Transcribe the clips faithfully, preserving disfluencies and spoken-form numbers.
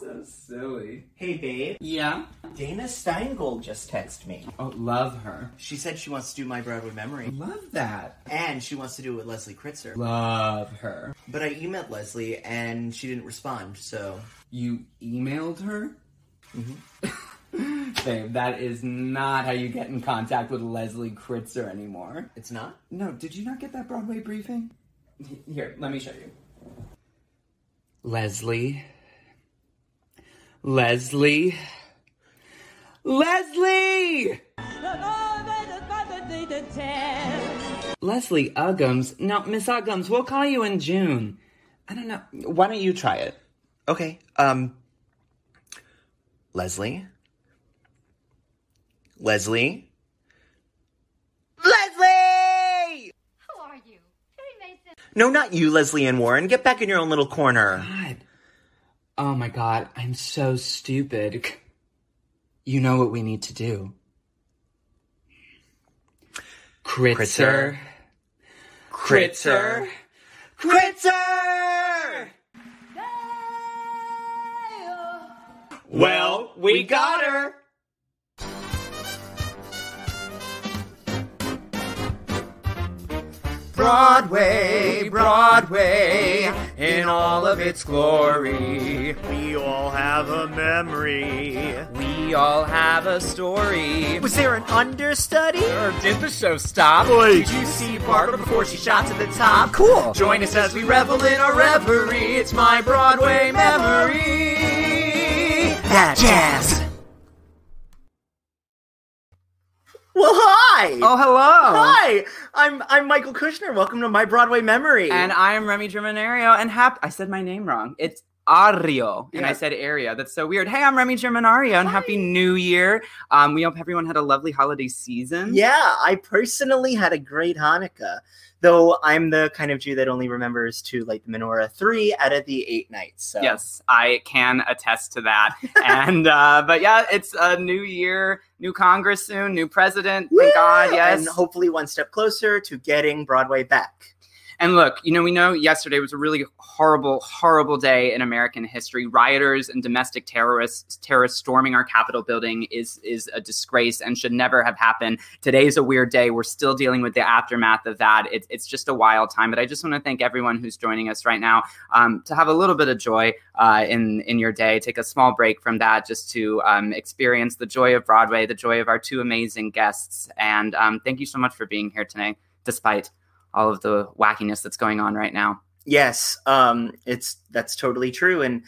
So silly. Hey, babe. Yeah? Dana Steingold just texted me. Oh, love her. She said she wants to do My Broadway Memory. Love that. And she wants to do it with Leslie Kritzer. Love her. But I emailed Leslie, and she didn't respond, so... You emailed her? Mm-hmm. Babe, that is not how you get in contact with Leslie Kritzer anymore. It's not? No, did you not get that Broadway briefing? Here, let me show you. Leslie... Leslie. Leslie! Leslie Uggams. No, Miss Uggams, we'll call you in June. I don't know. Why don't you try it? Okay. Um. Leslie? Leslie? Leslie! Who are you? No, not you, Leslie Ann Warren. Get back in your own little corner. God. Oh my God, I'm so stupid. You know what we need to do. Kritzer. Kritzer. Kritzer! Well, we got her! Broadway, Broadway, in all of its glory. We all have a memory. We all have a story. Was there an understudy? Or did the show stop? Wait. Did you see Barbara before she shot to the top? Cool. Join us as we revel in our reverie. It's My Broadway Memory. That jazz. Well, hi! Oh, hello! Hi! I'm I'm Michael Kushner. Welcome to My Broadway Memory. And I'm Remy Germanario. And hap- I said my name wrong. It's Ario. And yeah. I said area. That's so weird. Hey, I'm Remy Germanario. And hi. Happy New Year. Um, we hope everyone had a lovely holiday season. Yeah, I personally had a great Hanukkah. Though I'm the kind of Jew that only remembers to light the menorah three out of the eight nights. So. Yes, I can attest to that. and uh, But yeah, it's a new year, new Congress soon, new president. Woo! Thank God, yes. And hopefully one step closer to getting Broadway back. And look, you know, we know yesterday was a really horrible, horrible day in American history. Rioters and domestic terrorists, terrorists storming our Capitol building is is a disgrace and should never have happened. Today's a weird day. We're still dealing with the aftermath of that. It, it's just a wild time. But I just want to thank everyone who's joining us right now um, to have a little bit of joy uh, in, in your day. Take a small break from that just to um, experience the joy of Broadway, the joy of our two amazing guests. And um, thank you so much for being here today, despite all of the wackiness that's going on right now. Yes, um, it's that's totally true. And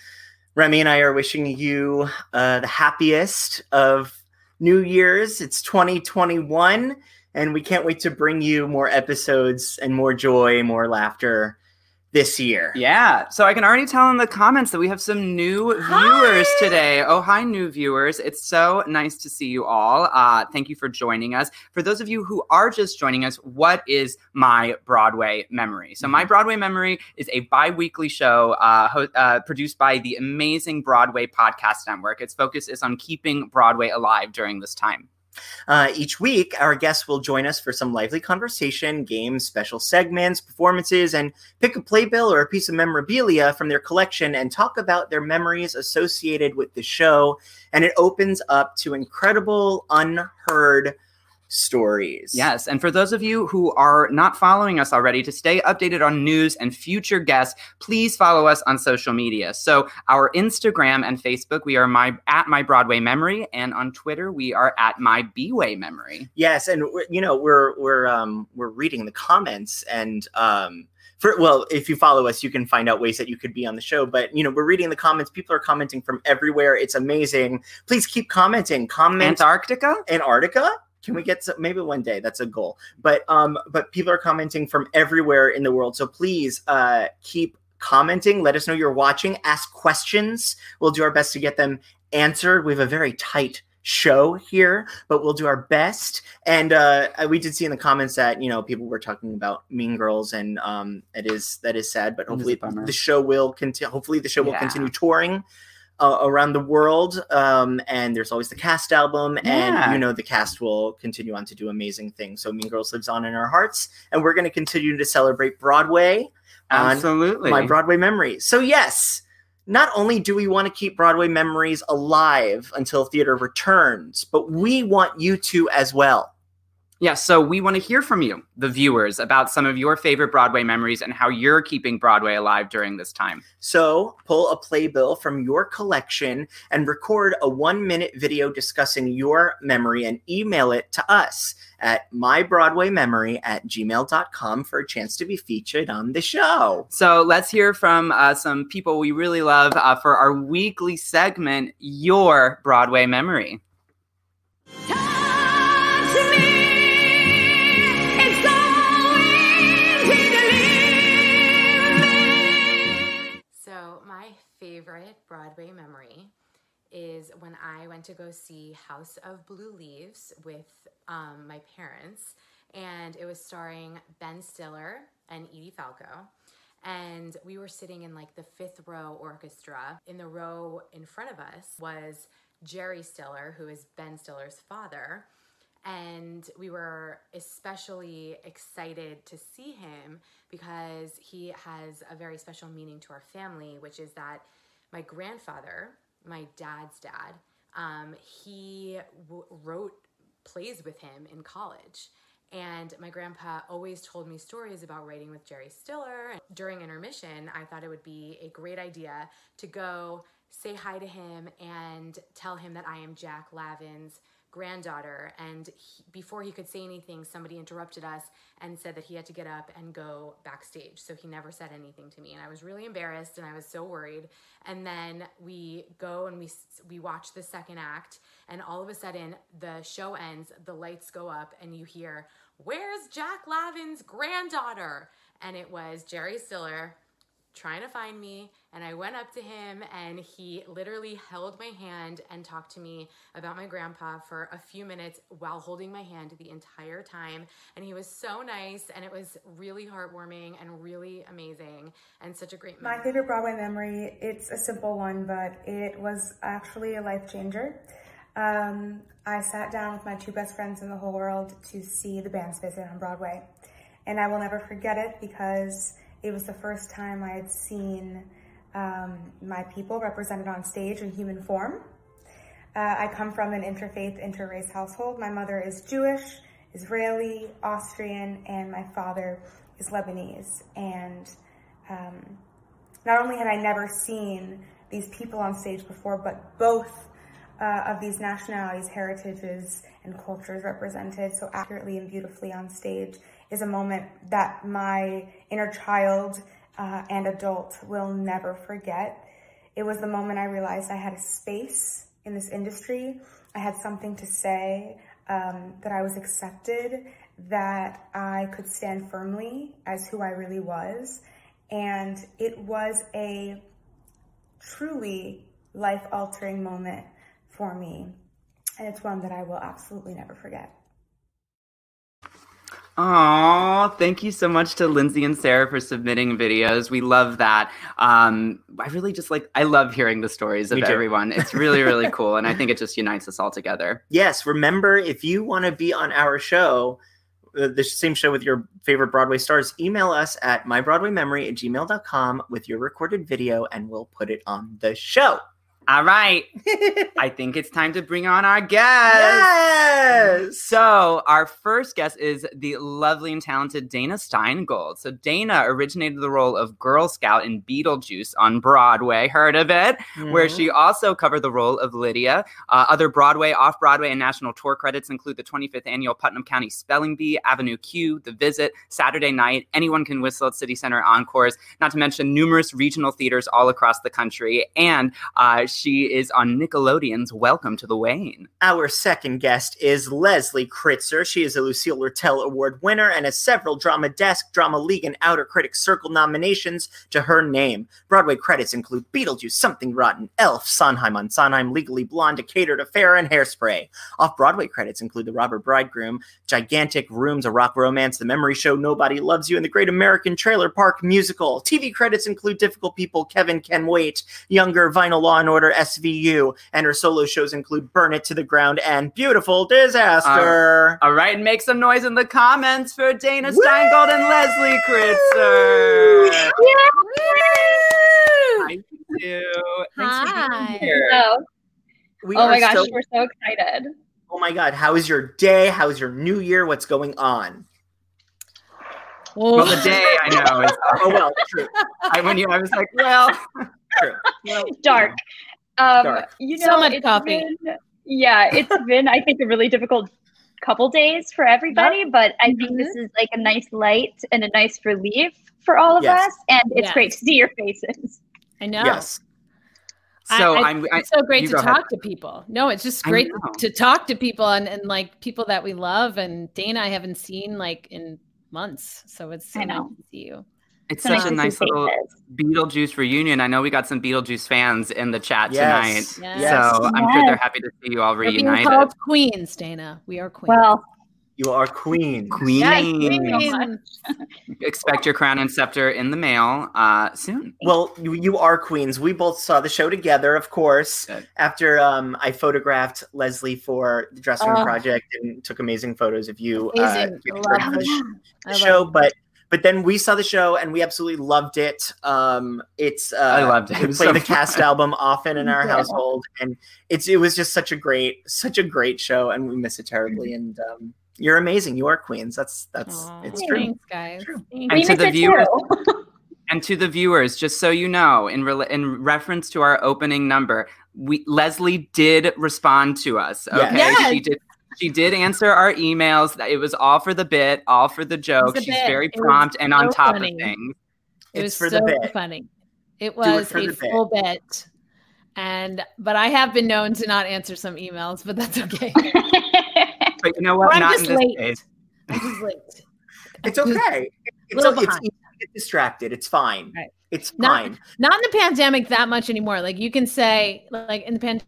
Remy and I are wishing you uh, the happiest of New Year's. It's twenty twenty-one, and we can't wait to bring you more episodes and more joy, more laughter this year. Yeah. So I can already tell in the comments that we have some new hi. viewers today. Oh, hi, new viewers. It's so nice to see you all. Uh, thank you for joining us. For those of you who are just joining us, what is My Broadway Memory? So mm-hmm. My Broadway Memory is a bi-weekly show uh, ho- uh, produced by the amazing Broadway Podcast Network. Its focus is on keeping Broadway alive during this time. Uh, each week, our guests will join us for some lively conversation, games, special segments, performances, and pick a playbill or a piece of memorabilia from their collection and talk about their memories associated with the show. And it opens up to incredible, unheard stories. Yes. And for those of you who are not following us already, to stay updated on news and future guests, please follow us on social media. So our Instagram and Facebook, we are my at My Broadway Memory, and on Twitter we are at My B-Way Memory. Yes, and we're, you know, we're we're um we're reading the comments, and um For, well, if you follow us, you can find out ways that you could be on the show. But, you know, we're reading the comments. People are commenting from everywhere. It's amazing. Please keep commenting. Comment. Antarctica? Antarctica? Can we get some, maybe one day? That's a goal. But um, but people are commenting from everywhere in the world. So please uh, keep commenting. Let us know you're watching. Ask questions. We'll do our best to get them answered. We have a very tight show here, but we'll do our best. And uh, we did see in the comments that, you know, people were talking about Mean Girls, and um, it is that is sad. But hopefully the show will continue. Hopefully the show will yeah. continue touring uh, around the world. Um, and there's always the cast album, yeah. and you know the cast will continue on to do amazing things. So Mean Girls lives on in our hearts, and we're going to continue to celebrate Broadway. Absolutely, on My Broadway Memory. So yes. Not only do we want to keep Broadway memories alive until theater returns, but we want you to as well. Yeah, so we want to hear from you, the viewers, about some of your favorite Broadway memories and how you're keeping Broadway alive during this time. So pull a playbill from your collection and record a one-minute video discussing your memory and email it to us at my broadway memory at gmail dot com for a chance to be featured on the show. So let's hear from uh, some people we really love uh, for our weekly segment, Your Broadway Memory. Favorite Broadway memory is when I went to go see House of Blue Leaves with um, my parents, and it was starring Ben Stiller and Edie Falco, and we were sitting in like the fifth row orchestra. In the row in front of us was Jerry Stiller, who is Ben Stiller's father, and we were especially excited to see him because he has a very special meaning to our family, which is that my grandfather, my dad's dad, um, he w- wrote plays with him in college. And my grandpa always told me stories about writing with Jerry Stiller. And during intermission, I thought it would be a great idea to go say hi to him and tell him that I am Jack Lavin's granddaughter, and he, before he could say anything, somebody interrupted us and said that he had to get up and go backstage, so he never said anything to me, and I was really embarrassed, and I was so worried, and then we go and we we watch the second act, and all of a sudden, the show ends, the lights go up, and you hear, "Where's Jack Lavin's granddaughter?" And it was Jerry Stiller trying to find me, and I went up to him, and he literally held my hand and talked to me about my grandpa for a few minutes while holding my hand the entire time, and he was so nice, and it was really heartwarming and really amazing and such a great memory. My favorite Broadway memory, it's a simple one, but it was actually a life changer. Um, I sat down with my two best friends in the whole world to see The Band's Visit on Broadway, and I will never forget it because it was the first time I had seen um, my people represented on stage in human form. Uh, I come from an interfaith, interrace household. My mother is Jewish, Israeli, Austrian, and my father is Lebanese. And um, not only had I never seen these people on stage before, but both uh, of these nationalities, heritages, and cultures represented so accurately and beautifully on stage is a moment that my inner child uh, and adult will never forget. It was the moment I realized I had a space in this industry. I had something to say, um, that I was accepted, that I could stand firmly as who I really was. And it was a truly life-altering moment for me. And it's one that I will absolutely never forget. Aw, thank you so much to Lindsay and Sarah for submitting videos. We love that. Um, I really just like, I love hearing the stories of everyone. It's really, really cool. And I think it just unites us all together. Yes. Remember, if you want to be on our show, uh, the same show with your favorite Broadway stars, email us at my broadway memory at gmail dot com with your recorded video and we'll put it on the show. All right. I think it's time to bring on our guest. Yes. So our first guest is the lovely and talented Dana Steingold. So Dana originated the role of Girl Scout in Beetlejuice on Broadway. Heard of it? Mm-hmm. Where she also covered the role of Lydia. Uh, other Broadway, off-Broadway, and national tour credits include the twenty-fifth Annual Putnam County Spelling Bee, Avenue Q, The Visit, Saturday Night, Anyone Can Whistle at City Center Encores, not to mention numerous regional theaters all across the country. And uh, she is on Nickelodeon's Welcome to the Wayne. Our second guest is Leslie Kritzer. She is a Lucille Lortel Award winner and has several Drama Desk, Drama League, and Outer Critics Circle nominations to her name. Broadway credits include Beetlejuice, Something Rotten, Elf, Sondheim on Sondheim, Legally Blonde, A Catered Affair, and Hairspray. Off-Broadway credits include The Robber Bridegroom, Gigantic Rooms, A Rock Romance, The Memory Show, Nobody Loves You, and The Great American Trailer Park Musical. T V credits include Difficult People, Kevin Can Wait, Younger, Vinyl Law and Order, S V U, and her solo shows include Burn It to the Ground and Beautiful Disaster. Uh, all right, and make some noise in the comments for Dana Woo! Steingold and Leslie Kritzer. Yeah. Hi, you. Thanks Hi. For being here. Oh, we oh my gosh, so- we're so excited. Oh my God, how is your day? How is your new year? What's going on? Whoa. Well, the day I know is oh well, true. I when you I was like, well, true. Well, dark. Um, Dark. You know, so much coffee. Been, yeah, it's been, I think, a really difficult couple days for everybody, yep. but I mm-hmm. think this is like a nice light and a nice relief for all of yes. us, and it's yes. great to see your faces. I know. Yes. So I, I, I'm. I, it's so great to talk ahead. to people. No, it's just great to talk to people and, and like people that we love. And Dana, I haven't seen like in months, so it's so I know. nice to see you. It's such a nice little Beetlejuice reunion. I know we got some Beetlejuice fans in the chat yes. tonight. Yes. So yes. I'm sure they're happy to see you all reunited. We're called queens, Dana. We are queens. Well, you are queens. Queens. Yes, queens. Expect your crown and scepter in the mail uh, soon. Well, you, you are queens. We both saw the show together, of course, Good. after um, I photographed Leslie for the Dressing Room oh. Project and took amazing photos of you. Amazing. Uh, love the sh- the show, it. but... But then we saw the show and we absolutely loved it. Um, it's uh, I loved it. We play so the cast album often in our yeah. household, and it's it was just such a great, such a great show, and we miss it terribly. And um, you're amazing. You are queens. That's that's Aww. it's true. Thanks, guys. True. Thanks. And to the viewers, and to the viewers, just so you know, in re- in reference to our opening number, we Leslie did respond to us. Okay, yes. she did. She did answer our emails. It was all for the bit, all for the joke. She's bit. very prompt and so on top funny. of things. It it's was for so the bit. funny. It was it a full bit. bit. And but I have been known to not answer some emails, but that's okay. But you know what? I'm not just in this late. Case. I'm just late. It's okay. It's, okay. it's easy to get distracted. It's fine. Right. It's fine. Not, not in the pandemic that much anymore. Like you can say, like in the pandemic.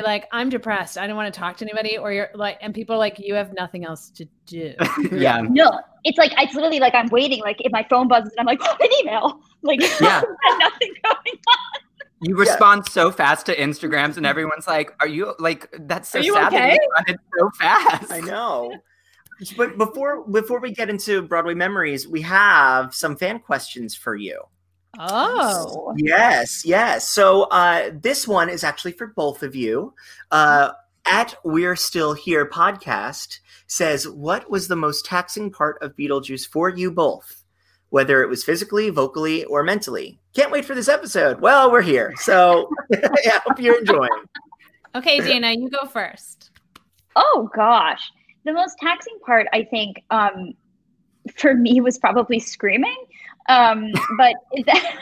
Like, I'm depressed. I don't want to talk to anybody. Or you're like, and people are like, you have nothing else to do. yeah. No, it's like, it's literally like I'm waiting. Like, if my phone buzzes and I'm like, oh, an email. Like, yeah. nothing going on. You respond yeah. so fast to Instagrams, and everyone's like, are you like, that's so are you sad. Okay? You responded so fast. I know. But before before we get into Broadway Memories, we have some fan questions for you. Oh. Yes, yes. So uh, this one is actually for both of you. Uh, at We're Still Here podcast says, what was the most taxing part of Beetlejuice for you both? Whether it was physically, vocally, or mentally. Can't wait for this episode. Well, we're here. So I hope you're enjoying. Okay, Dana, you go first. Oh, gosh. The most taxing part, I think, um, for me was probably screaming. Um, but that,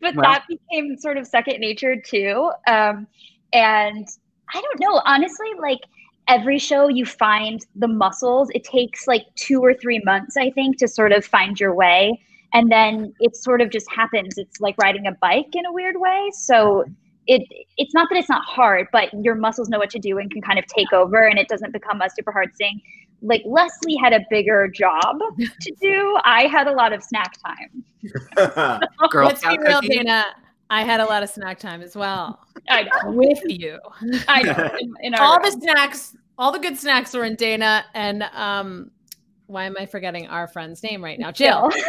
but well. that became sort of second nature too. Um, and I don't know, honestly, like every show you find the muscles, it takes like two or three months, I think, to sort of find your way. And then it sort of just happens. It's like riding a bike in a weird way. So it, it's not that it's not hard, but your muscles know what to do and can kind of take over and it doesn't become a super hard thing. like Leslie had a bigger job to do. I had a lot of snack time. Girl, let's be real, Dana. I had a lot of snack time as well. I know. With you. I know. In, in our all room. the snacks, all the good snacks were in Dana. And um, why am I forgetting our friend's name right now? Jill. Jill.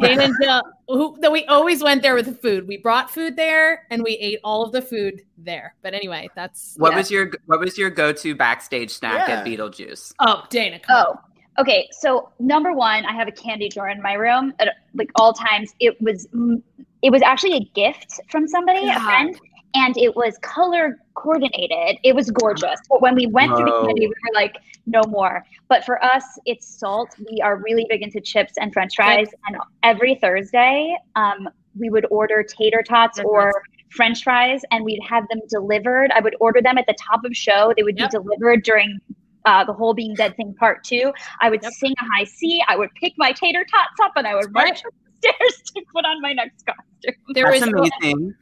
Dana and Jill. Who, though we always went there with the food. We brought food there and we ate all of the food there. But anyway, that's what yeah. was your what was your go-to backstage snack yeah. at Beetlejuice? Oh, Dana. Come oh. on. Okay, so number one, I have a candy jar in my room at like all times. It was it was actually a gift from somebody, God. a friend, and it was color coordinated. It was gorgeous. But when we went Whoa. through the candy, we were like, no more. But for us, it's salt. We are really big into chips and French fries, and every Thursday, um, we would order tater tots mm-hmm. or French fries, and we'd have them delivered. I would order them at the top of show. They would yep. be delivered during. Uh, the whole being dead thing part two. I would yep. sing a high C. I would pick my tater tots up and I would march up the stairs to put on my next costume. There That's was amazing.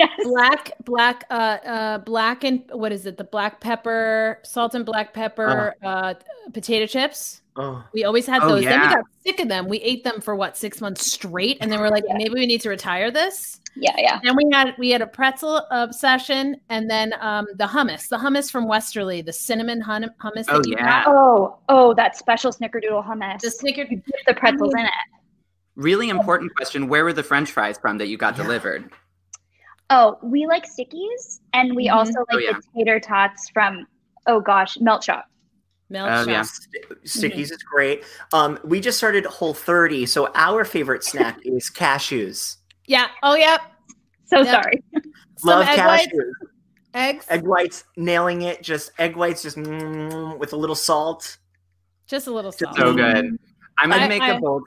Yes. Black, black, uh, uh, black and what is it? The black pepper, salt and black pepper, oh. uh, potato chips. Oh. We always had those. Oh, yeah. Then we got sick of them. We ate them for what, six months straight. And then we're like, yeah. maybe we need to retire this. Yeah, yeah. And we had we had a pretzel obsession, and then um, the hummus, the hummus from Westerly, the cinnamon hum- hummus. Oh that you yeah. Got. Oh, oh, that special Snickerdoodle hummus. The Snickerdoodle, the pretzels I mean, in it. Really important question: where were the French fries from that you got yeah. delivered? Oh, we like stickies, and we mm-hmm. also like oh, yeah. the tater tots from oh gosh, Melt Shop. Milk um, yeah. Stickies mm-hmm. is great. Um, we just started Whole thirty, so our favorite snack is cashews. Yeah. Oh, yeah. So yep. sorry. Love egg cashews. Whites. Eggs. Egg whites, nailing it. Just egg whites, just mm, with a little salt. Just a little salt. Just so good. I'm going to make I, a bold.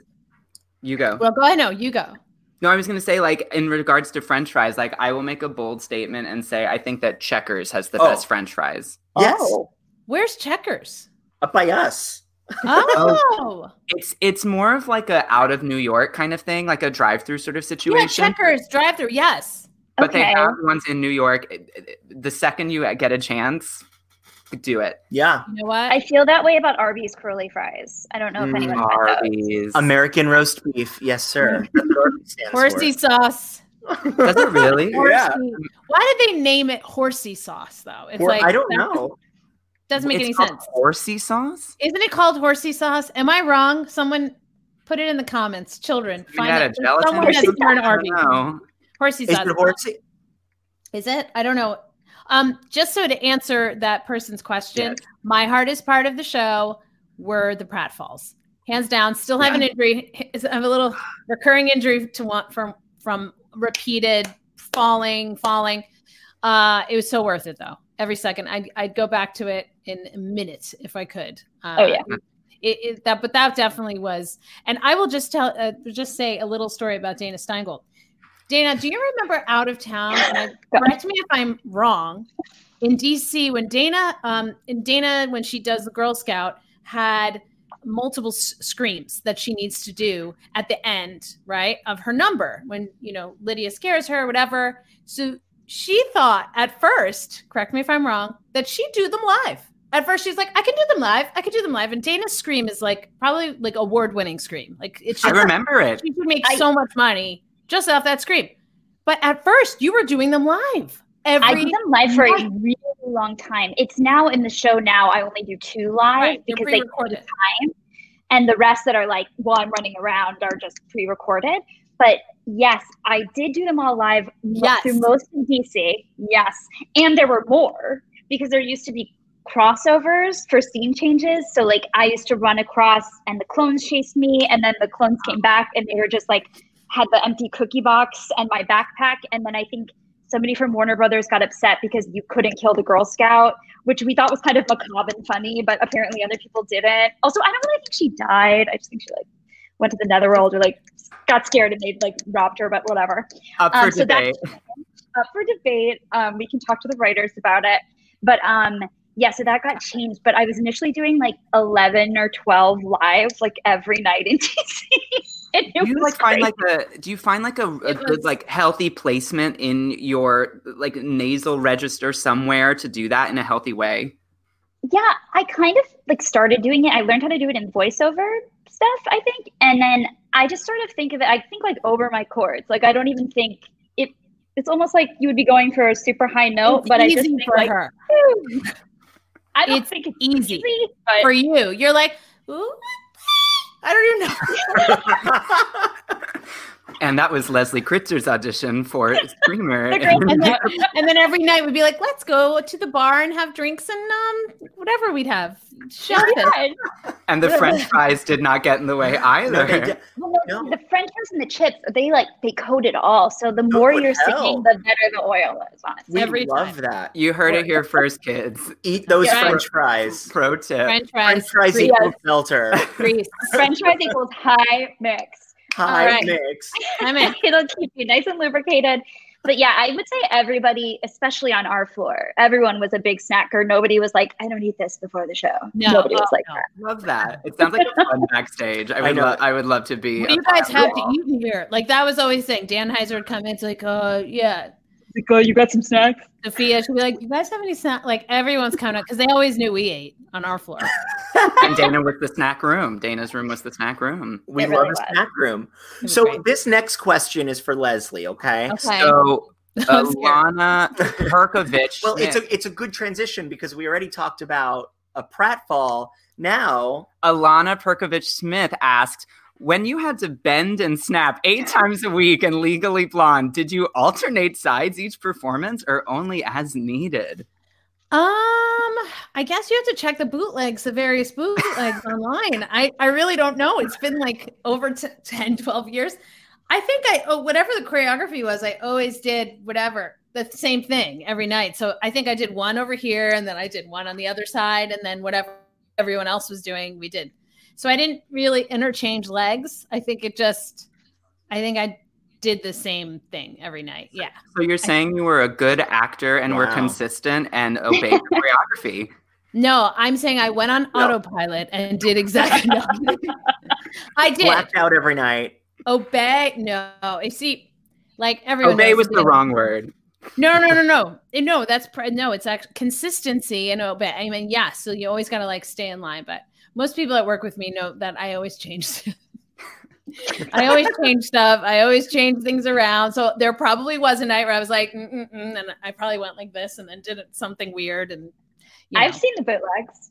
You go. Well, go ahead. No, you go. No, I was going to say, like, in regards to French fries, like, I will make a bold statement and say, I think that Checkers has the oh. best French fries. Yes. Oh. Where's Checkers? Up by us. Oh, it's it's more of like a out of New York kind of thing, like a drive-through sort of situation. Yeah, Checkers drive-through, yes. But okay. they have ones in New York. The second you get a chance, do it. Yeah. You know what? I feel that way about Arby's curly fries. I don't know if mm, anyone Arby's. American roast beef, yes, sir. Horsey sauce. Does it really? Yeah. Why did they name it horsey sauce though? It's or, like I don't know. Doesn't make it's any sense. Horsey sauce? Isn't it called horsey sauce? Am I wrong? Someone put it in the comments. Children, you find out. Someone horsey has turned Arby's. Horsey is sauce. It horsey? Is it? I don't know. Um, just so to answer that person's question, yes. my hardest part of the show were the pratfalls, hands down. Still have yeah. an injury. I have a little recurring injury to want from from repeated falling, falling. Uh, it was so worth it though. Every second, I'd, I'd go back to it in minutes if I could. Uh, oh yeah, it, it, that but that definitely was. And I will just tell, uh, just say a little story about Dana Steingold. Dana, do you remember Out of Town? And I, correct me if I'm wrong. In D C, when Dana, um, in Dana, when she does the Girl Scout, had multiple s- screams that she needs to do at the end, right, of her number when you know Lydia scares her, or whatever. So. She thought at first, correct me if I'm wrong, that she'd do them live. At first, she's like, I can do them live. I can do them live. And Dana's scream is like probably like award-winning scream. Like it's just, I remember it. She could make I, so much money just off that scream. But at first, you were doing them live. Every I did them live for live. a really long time. It's now in the show now. I only do two live right, because they record the time. And the rest that are like, while I'm running around are just pre-recorded. But yes, I did do them all live yes. through most in D C. Yes. And there were more because there used to be crossovers for scene changes. So like I used to run across and the clones chased me and then the clones came back and they were just like had the empty cookie box and my backpack. And then I think somebody from Warner Brothers got upset because you couldn't kill the Girl Scout, which we thought was kind of macabre and funny, but apparently other people didn't. Also, I don't really think she died. I just think she like went to the netherworld or like got scared and they like robbed her, but whatever. Up for um, so debate. That's, up for debate. Um, we can talk to the writers about it. But um, yeah, so that got changed. But I was initially doing like eleven or twelve live, like every night in D C. And it do you was like find like a do you find like a, a good like healthy placement in your like nasal register somewhere to do that in a healthy way? yeah, I kind of like started doing it. I learned how to do it in voiceover stuff, I think. And then I just sort of think of it, I think like over my chords. Like I don't even think it, it's almost like you would be going for a super high note, it's but I just think for like, her. I don't it's think it's easy, easy but for you. You're like, ooh, I don't even know. And that was Leslie Kritzer's audition for Screamer. and, then, and then every night we'd be like, let's go to the bar and have drinks and um, whatever we'd have. Yeah. And the French fries did not get in the way either. No, well, no. The French fries and the chips, they like they coat it all. So the more oh, you're hell. singing, the better the oil is, honestly. We every love time. that. You heard it here first, kids. Eat those yeah. French fries. Pro tip. French fries, French fries equals filter. Grease. French fries equals high mix. High right. mix. It'll keep you nice and lubricated. But yeah, I would say everybody, especially on our floor, everyone was a big snacker. Nobody was like, I don't eat this before the show. No, Nobody oh, was like no. that. Love that. It sounds like fun backstage. I would, I, lo- I would love to be. What do you guys have wall. to eat here? Like that was always saying. Dan Heiser would come in. It's like, uh, yeah. Like, oh, you got some snacks? Sophia should be like, you guys have any snack? Like, everyone's coming up because they always knew we ate on our floor. And Dana was the snack room. Dana's room was the snack room. We it love really the was. snack room. So great. This next question is for Leslie, okay? Okay. So uh, Lana Perkovich. Well, it's a, it's a good transition because we already talked about a pratfall. Now, Alana Perkovich-Smith asked, when you had to bend and snap eight times a week and Legally Blonde, did you alternate sides each performance or only as needed? Um, I guess you have to check the bootlegs, the various bootlegs online. I, I really don't know. It's been like over t- ten, twelve years. I think I, oh, whatever the choreography was, I always did whatever, the same thing every night. So I think I did one over here and then I did one on the other side and then whatever everyone else was doing, we did. So I didn't really interchange legs. I think it just, I think I did the same thing every night. Yeah. So you're saying you were a good actor and wow. were consistent and obeyed choreography. No, I'm saying I went on no. autopilot and did exactly nothing. I did. Blacked out every night. Obey. No. I see, like everyone. Obey was the wrong word. No, no, no, no. No, that's, no, it's actually consistency and obey. I mean, yeah. So you always got to like stay in line, but. Most people that work with me know that I always change. I always change stuff. I always change things around. So there probably was a night where I was like, mm-mm-mm, and I probably went like this and then did something weird. And you know. I've seen the bootlegs.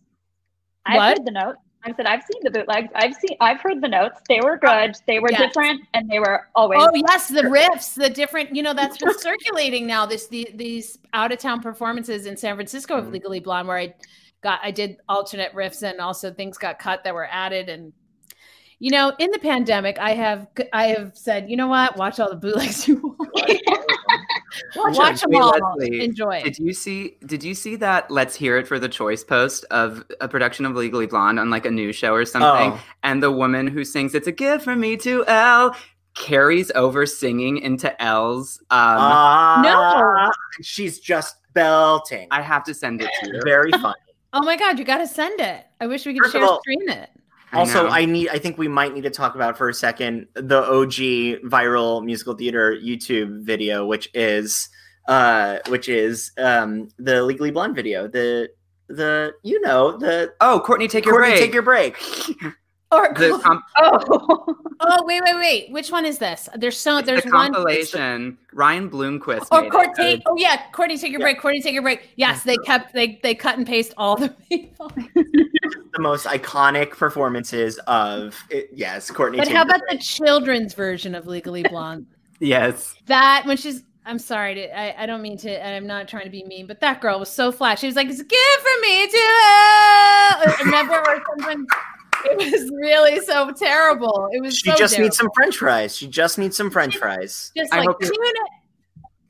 What? I've heard the notes. I said, I've seen the bootlegs. I've seen, I've heard the notes. They were good. They were yes. different, and they were always. Oh yes, the riffs, the different. You know, that's been circulating now. This the, these out of town performances in San Francisco of Legally Blonde, where I. Got, I did alternate riffs and also things got cut that were added. And, you know, in the pandemic, I have I have said, you know what? Watch all the bootlegs you want. Watch, Watch them all. Leslie, enjoy. Did you see Did you see that Let's Hear It for the Choice post of a production of Legally Blonde on like a new show or something? Oh. And the woman who sings, it's a gift from me to Elle. Carries over singing into Elle's. Um, uh, no. She's just belting. I have to send it to you. Very fun. Oh my God, you got to send it. I wish we could First share all, stream it. Also, I, I need. I think we might need to talk about for a second the O G viral musical theater YouTube video, which is uh, which is um, the Legally Blonde video. The, the you know, the... Oh, Courtney, take your Courtney, break. Take your break. Or the, um, oh. oh, wait, wait, wait. Which one is this? There's so it's there's the one compilation. The, Ryan Bloomquist. Or Courtney. Oh yeah, Courtney, take your yeah. break. Courtney, take your break. Yes, they kept they they cut and paste all the people. The most iconic performances of it, yes, Courtney. But how about break. the children's version of Legally Blonde? Yes. That when she's. I'm sorry. To, I, I don't mean to. I'm not trying to be mean, but that girl was so flat. She was like, "It's a gift for me to." Remember where someone. It was really so terrible. It was. She so just terrible. needs some French fries. She just needs some French fries. Just like I hope it.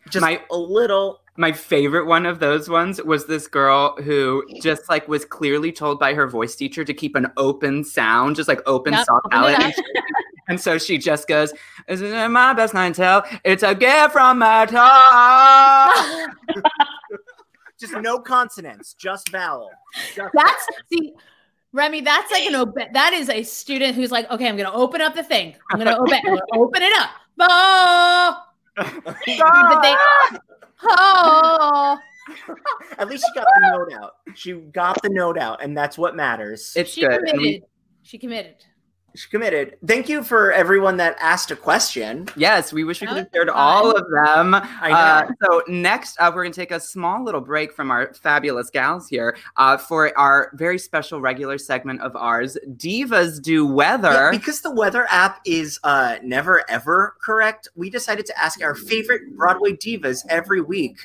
Just my, a little. My favorite one of those ones was this girl who just like was clearly told by her voice teacher to keep an open sound, just like open yep, soft palate. And, and so she just goes, "This is my best night tell. It's a gift from my top." Just no consonants, just vowel. Just That's the. Remy, that's like an open, that is a student who's like, okay, I'm going to open up the thing. I'm going to open, I'm going to open it up. Oh, oh. At least she got the note out. She got the note out, and that's what matters. It's she good. Committed. We, she committed. She committed. Thank you for everyone that asked a question. Yes, we wish we could have shared all of them. I know. Uh, so next up, we're going to take a small little break from our fabulous gals here uh, for our very special regular segment of ours, Divas Do Weather. Yeah, because the weather app is uh, never, ever correct, we decided to ask our favorite Broadway divas every week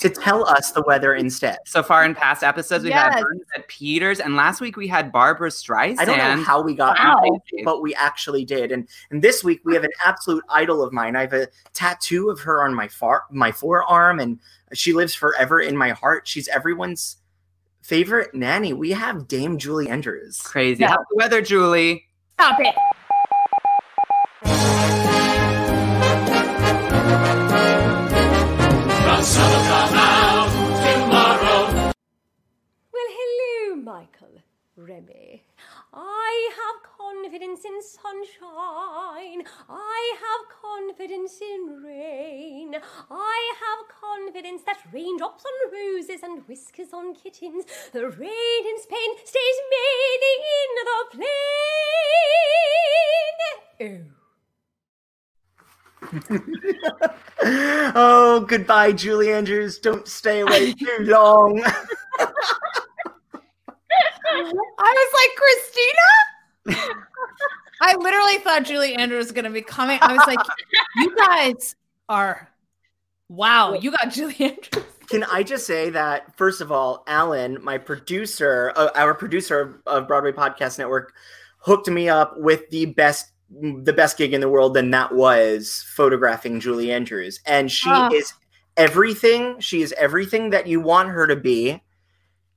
to tell us the weather instead. So far in past episodes, we've yes. had Bernadette Peters, and last week we had Barbara Streisand. I don't know how we got wow. out, but we actually did. And and this week we have an absolute idol of mine. I have a tattoo of her on my far my forearm, and she lives forever in my heart. She's everyone's favorite nanny. We have Dame Julie Andrews. Crazy. Yeah. How's the weather, Julie? Stop it. Michael, Remy, I have confidence in sunshine, I have confidence in rain, I have confidence that raindrops on roses and whiskers on kittens, the rain in Spain stays mainly in the plain. Oh. Oh, goodbye, Julie Andrews. Don't stay away too long. I was like, Christina? I literally thought Julie Andrews was going to be coming. I was like, you guys are, wow, you got Julie Andrews. Can I just say that, first of all, Alan, my producer, uh, our producer of Broadway Podcast Network, hooked me up with the best the best gig in the world, and that was photographing Julie Andrews. And she oh. is everything. She is everything that you want her to be.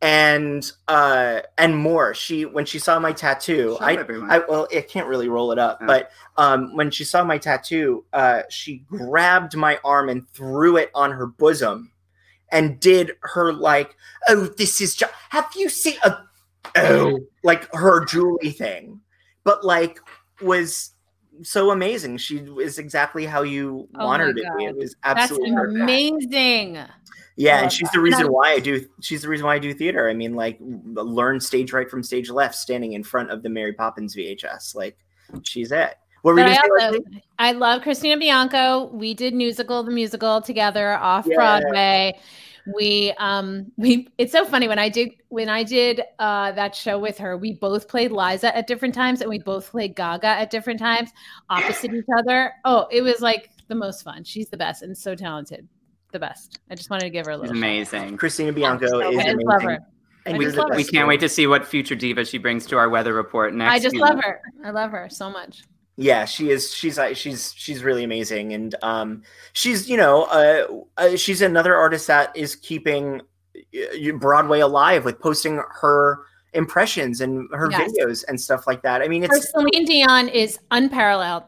And uh, and more. She when she saw my tattoo, I, I well, I can't really roll it up, oh. but um, when she saw my tattoo, uh, she grabbed my arm and threw it on her bosom, and did her like, oh, this is just, have you seen a oh like her Julie thing, but like was so amazing. She is exactly how you oh want her to God. be. It was absolutely That's amazing. Perfect. Yeah, and she's the reason why I do. She's the reason why I do theater. I mean, like, learn stage right from stage left, standing in front of the Mary Poppins V H S. Like, she's it. What were you saying? I love Christina Bianco. We did musical the musical together off yeah. Broadway. We um we. It's so funny when I did when I did uh, that show with her. We both played Liza at different times, and we both played Gaga at different times, opposite each other. Oh, it was like the most fun. She's the best and so talented. The best. I just wanted to give her a little. She's amazing. Christina Bianco so is amazing. Love her. And we, love we her. can't wait to see what future diva she brings to our weather report next. I just week. love her. I love her so much. Yeah, she is. She's she's she's really amazing, and um, she's you know uh, uh, she's another artist that is keeping Broadway alive with posting her impressions and her yes. videos and stuff like that. I mean, it's her Celine Dion is unparalleled.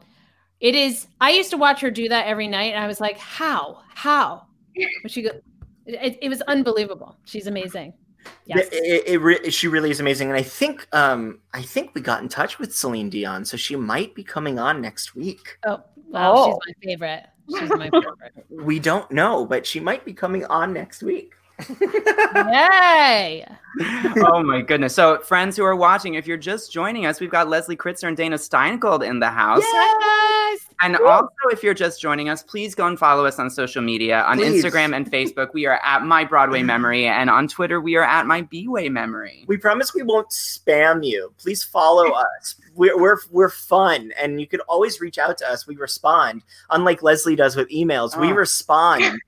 It is. I used to watch her do that every night, and I was like, how, how. But she, it, it was unbelievable. She's amazing. Yes, it, it, it, she really is amazing. And I think, um, I think we got in touch with Celine Dion, so she might be coming on next week. Oh, wow! Oh. She's my favorite. She's my favorite. We don't know, but she might be coming on next week. Yay! Oh my goodness! So, friends who are watching, if you're just joining us, we've got Leslie Kritzer and Dana Steingold in the house. Yes! And Woo! also, if you're just joining us, please go and follow us on social media. On please. Instagram and Facebook, we are at My Broadway Memory, and on Twitter, we are at My B-Way Memory. We promise we won't spam you. Please follow us. We're we're we're fun, and you could always reach out to us. We respond, unlike Leslie does with emails. Oh. We respond.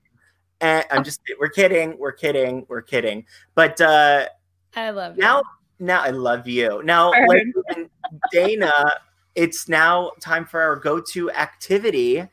And I'm just, we're kidding, we're kidding, we're kidding. But uh, I love you. Now, now I love you. Now, Leslie and Dana, it's now time for our go-to activity.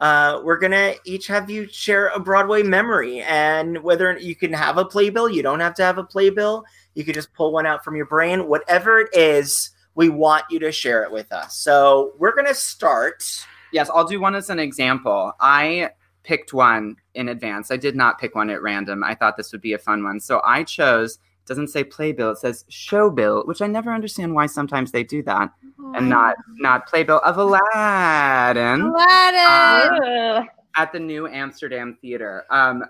Uh, we're going to each have you share a Broadway memory. And whether you can have a playbill, you don't have to have a playbill. You could just pull one out from your brain. Whatever it is, we want you to share it with us. So we're going to start. Yes, I'll do one as an example. I... picked one in advance. I did not pick one at random. I thought this would be a fun one. So I chose, it doesn't say playbill, it says showbill, which I never understand why sometimes they do that. Aww. And not not playbill of Aladdin. Aladdin! Uh, at the New Amsterdam Theater. Um,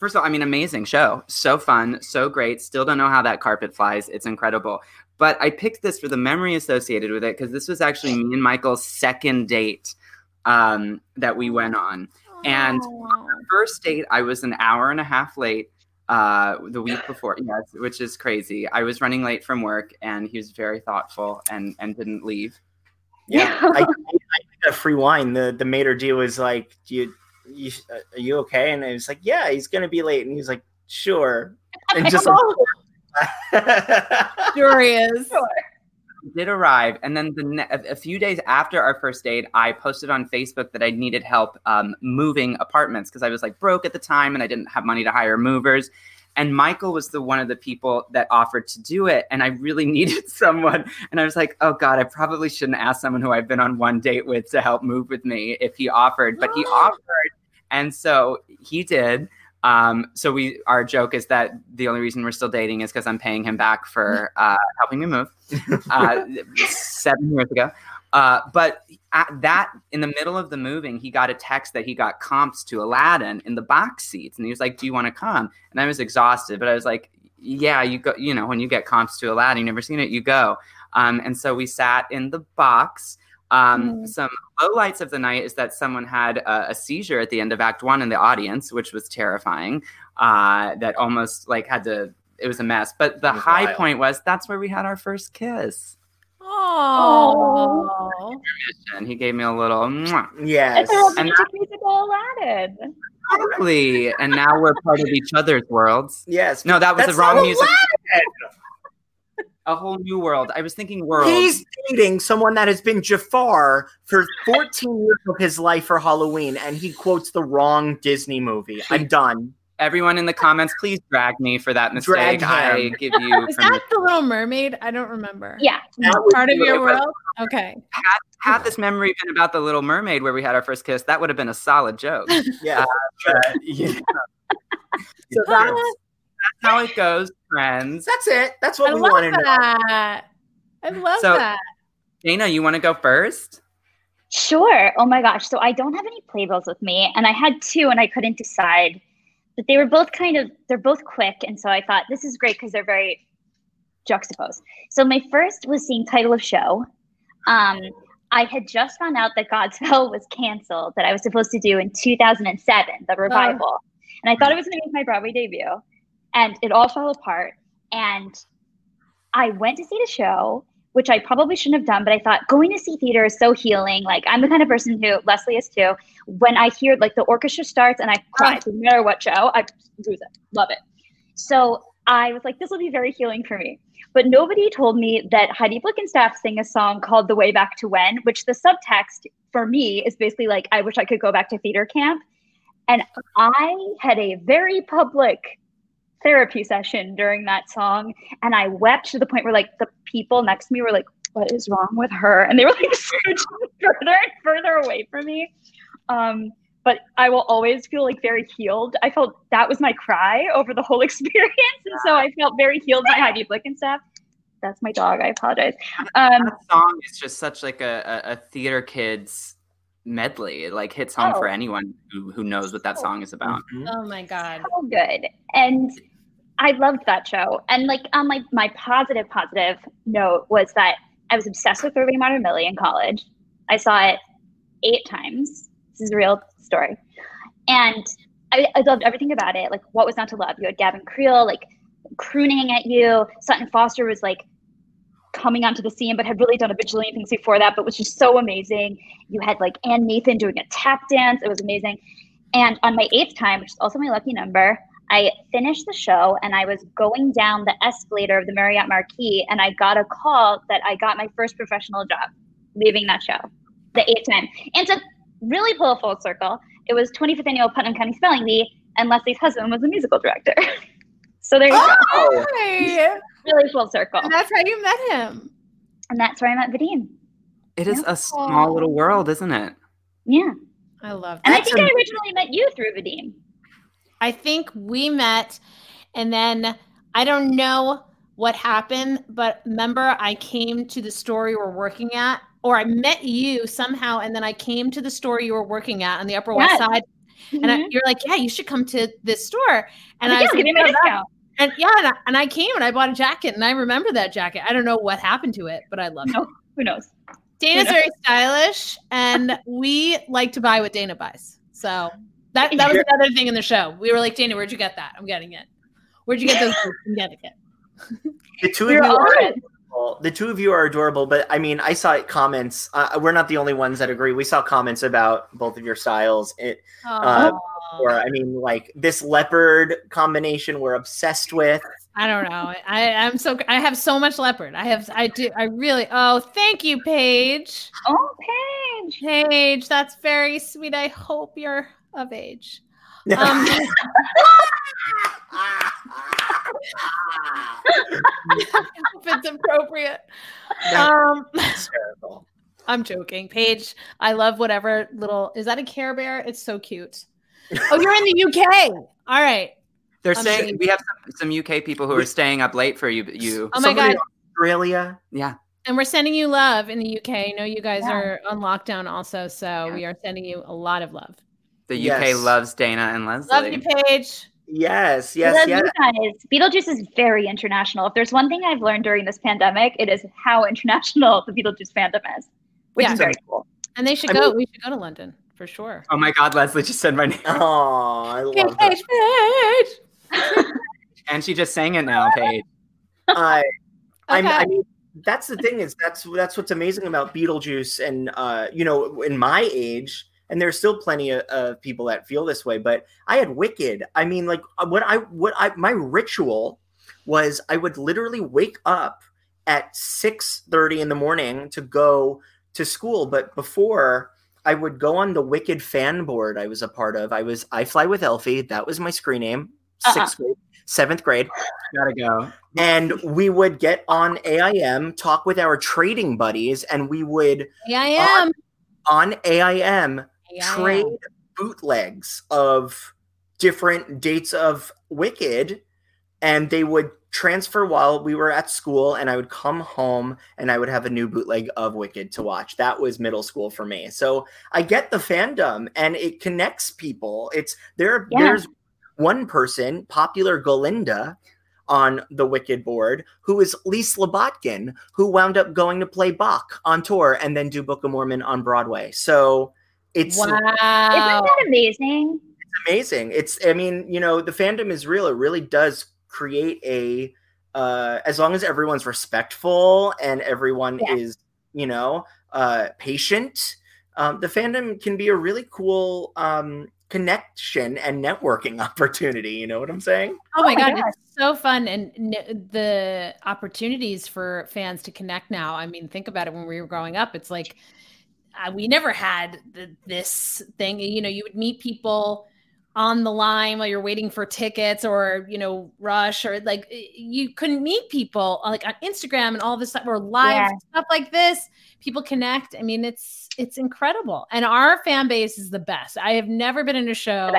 First of all, I mean, amazing show. So fun, so great. Still don't know how that carpet flies. It's incredible. But I picked this for the memory associated with it because this was actually me and Michael's second date um, that we went on. And on the first date, I was an hour and a half late uh, the week before, yes, which is crazy. I was running late from work, and he was very thoughtful and, and didn't leave. Yeah, I, I got a free wine. The the maitre d' was like, do you, you, are you okay? And I was like, yeah, he's going to be late. And he was like, sure. And just like, sure he is. Sure. Did arrive, and then the ne- a few days after our first date, I posted on Facebook that I needed help um, moving apartments because I was like broke at the time and I didn't have money to hire movers. And Michael was the one of the people that offered to do it, and I really needed someone. And I was like, oh God, I probably shouldn't ask someone who I've been on one date with to help move with me if he offered, but he offered, and so he did. Um, so we, our joke is that the only reason we're still dating is because I'm paying him back for, uh, helping me move, uh, seven years ago. Uh, but at that, in the middle of the moving, he got a text that he got comps to Aladdin in the box seats. And he was like, do you want to come? And I was exhausted, but I was like, yeah, you go, you know, when you get comps to Aladdin, you've never seen it, you go. Um, and so we sat in the box. Um, mm. Some lowlights of the night is that someone had uh, a seizure at the end of Act One in the audience, which was terrifying. Uh, that almost like had to, it was a mess. But the high wild. point was that's where we had our first kiss. Oh, he gave me a little mwah. Yes, and that's Aladdin. Exactly, and now we're part of each other's worlds. Yes, no, that was that's the wrong music. A whole new world. I was thinking world. He's dating someone that has been Jafar for fourteen years of his life for Halloween, and he quotes the wrong Disney movie. I'm done. Everyone in the comments, please drag me for that mistake. I give you. Is that The Little Mermaid? I don't remember. Yeah. That part of your world? Okay. Had, had this memory been about The Little Mermaid where we had our first kiss, that would have been a solid joke. Yeah. Uh, but, yeah. So that's... That's how it goes, friends. That's it. That's what I we want to know. I love so, that. Dana, you want to go first? Sure. Oh my gosh. So I don't have any playbills with me, and I had two, and I couldn't decide. But they were both kind of, they're both quick, and so I thought this is great because they're very juxtaposed. So my first was seeing Title of Show. Um, I had just found out that Godspell was canceled that I was supposed to do in two thousand seven, the revival. Oh. And I thought it was going to be my Broadway debut. And it all fell apart. And I went to see the show, which I probably shouldn't have done, but I thought going to see theater is so healing. Like, I'm the kind of person who, Leslie is too, when I hear like the orchestra starts and I cry, no matter what show, I lose it, love it. So I was like, this will be very healing for me. But nobody told me that Heidi Blickenstaff sang a song called The Way Back to When, which the subtext for me is basically like, I wish I could go back to theater camp. And I had a very public therapy session during that song, and I wept to the point where like the people next to me were like, what is wrong with her? And they were like further and further away from me, um but I will always feel like very healed. I felt that was my cry over the whole experience, and so I felt very healed by Heidi Blickenstaff. That's my dog, I apologize. Um that song is just such like a a theater kid's medley. It like hits home oh. for anyone who, who knows what that song is about. Oh my god, so good. And I loved that show. And like on um, like my positive, positive note was that I was obsessed with Irving Modern Millie in college. I saw it eight times. This is a real story. And I, I loved everything about it. Like, what was not to love? You had Gavin Creel, like crooning at you. Sutton Foster was like coming onto the scene, but had really done a bajillion things before that, but was just so amazing. You had like Ann Nathan doing a tap dance. It was amazing. And on my eighth time, which is also my lucky number, I finished the show and I was going down the escalator of the Marriott Marquis, and I got a call that I got my first professional job leaving that show, the eighth time. And to really pull a full circle, it was twenty-fifth Annual Putnam County Spelling Bee, and Leslie's husband was the musical director. So there you oh, go. Hi. Really full circle. And that's how you met him. And that's where I met Vadim. It is oh. a small little world, isn't it? Yeah. I love that. And I think amazing. I originally met you through Vadim. I think we met, and then I don't know what happened, but remember I came to the store you were working at, or I met you somehow, and then I came to the store you were working at on the Upper yes. West Side, Mm-hmm. And I, you're like, yeah, you should come to this store. And I, I was like, yeah, that. And yeah, and I, and I came and I bought a jacket, and I remember that jacket. I don't know what happened to it, but I loved no, it. Who knows? Dana's who knows? Very stylish, and we like to buy what Dana buys. So that that was another thing in the show. We were like, Dana, where'd you get that? I'm getting it. Where'd you get those boots? I'm getting it. The two of you are. The two of you are adorable, but I mean, I saw comments. Uh, we're not the only ones that agree. We saw comments about both of your styles. It, uh, or I mean, like this leopard combination we're obsessed with. I don't know. I, I'm so. I have so much leopard. I have. I do. I really. Oh, thank you, Paige. Oh, Paige. Paige, that's very sweet. I hope you're of age. Um, if it's appropriate. Um, I'm joking, Paige. I love whatever little is that a Care Bear? It's so cute. Oh, you're in the U K. All right. They're I'm saying joking. We have some, some U K people who are staying up late for you. You. Oh my God. Australia. Yeah. And we're sending you love in the U K. I know you guys yeah. are on lockdown also, so yeah. we are sending you a lot of love. The U K yes. loves Dana and Leslie. Love you, Paige. Yes, yes, yes. Beetlejuice is very international. If there's one thing I've learned during this pandemic, it is how international the Beetlejuice fandom is, which yeah. is very cool. And they should I go. Mean, we should go to London for sure. Oh my God, Leslie just said my name. Oh, I love Paige, Paige. And she just sang it now, Paige. I, I'm, okay. I mean, that's the thing is that's that's what's amazing about Beetlejuice, and uh, you know, in my age. And there's still plenty of, of people that feel this way, but I had Wicked. I mean, like what I, what I, my ritual was I would literally wake up at six thirty in the morning to go to school. But before I would go on the Wicked fan board I was a part of, I was, I Fly with Elfie. That was my screen name, uh-huh. sixth grade, seventh grade. Gotta go. And we would get on A I M, talk with our trading buddies, and we would A I M. On, on A I M, yeah. trade bootlegs of different dates of Wicked, and they would transfer while we were at school, and I would come home and I would have a new bootleg of Wicked to watch. That was middle school for me. So I get the fandom and it connects people. It's there. Yeah. There's one person, popular Galinda, on the Wicked board, who is Lee Slobodkin, who wound up going to play Bach on tour and then do Book of Mormon on Broadway. So it's wow. Isn't that amazing? It's amazing. It's, I mean, you know, the fandom is real. It really does create a, uh, as long as everyone's respectful and everyone yeah. is, you know, uh, patient, um, the fandom can be a really cool, um, connection and networking opportunity. You know what I'm saying? Oh my, oh my God. God, it's so fun. And n- the opportunities for fans to connect now. I mean, think about it. When we were growing up, it's like, uh, we never had the, this thing, you know, you would meet people on the line while you're waiting for tickets or, you know, rush, or like you couldn't meet people like on Instagram and all this stuff, or live yeah. stuff like this. People connect. I mean, it's, it's incredible. And our fan base is the best. I have never been in a show.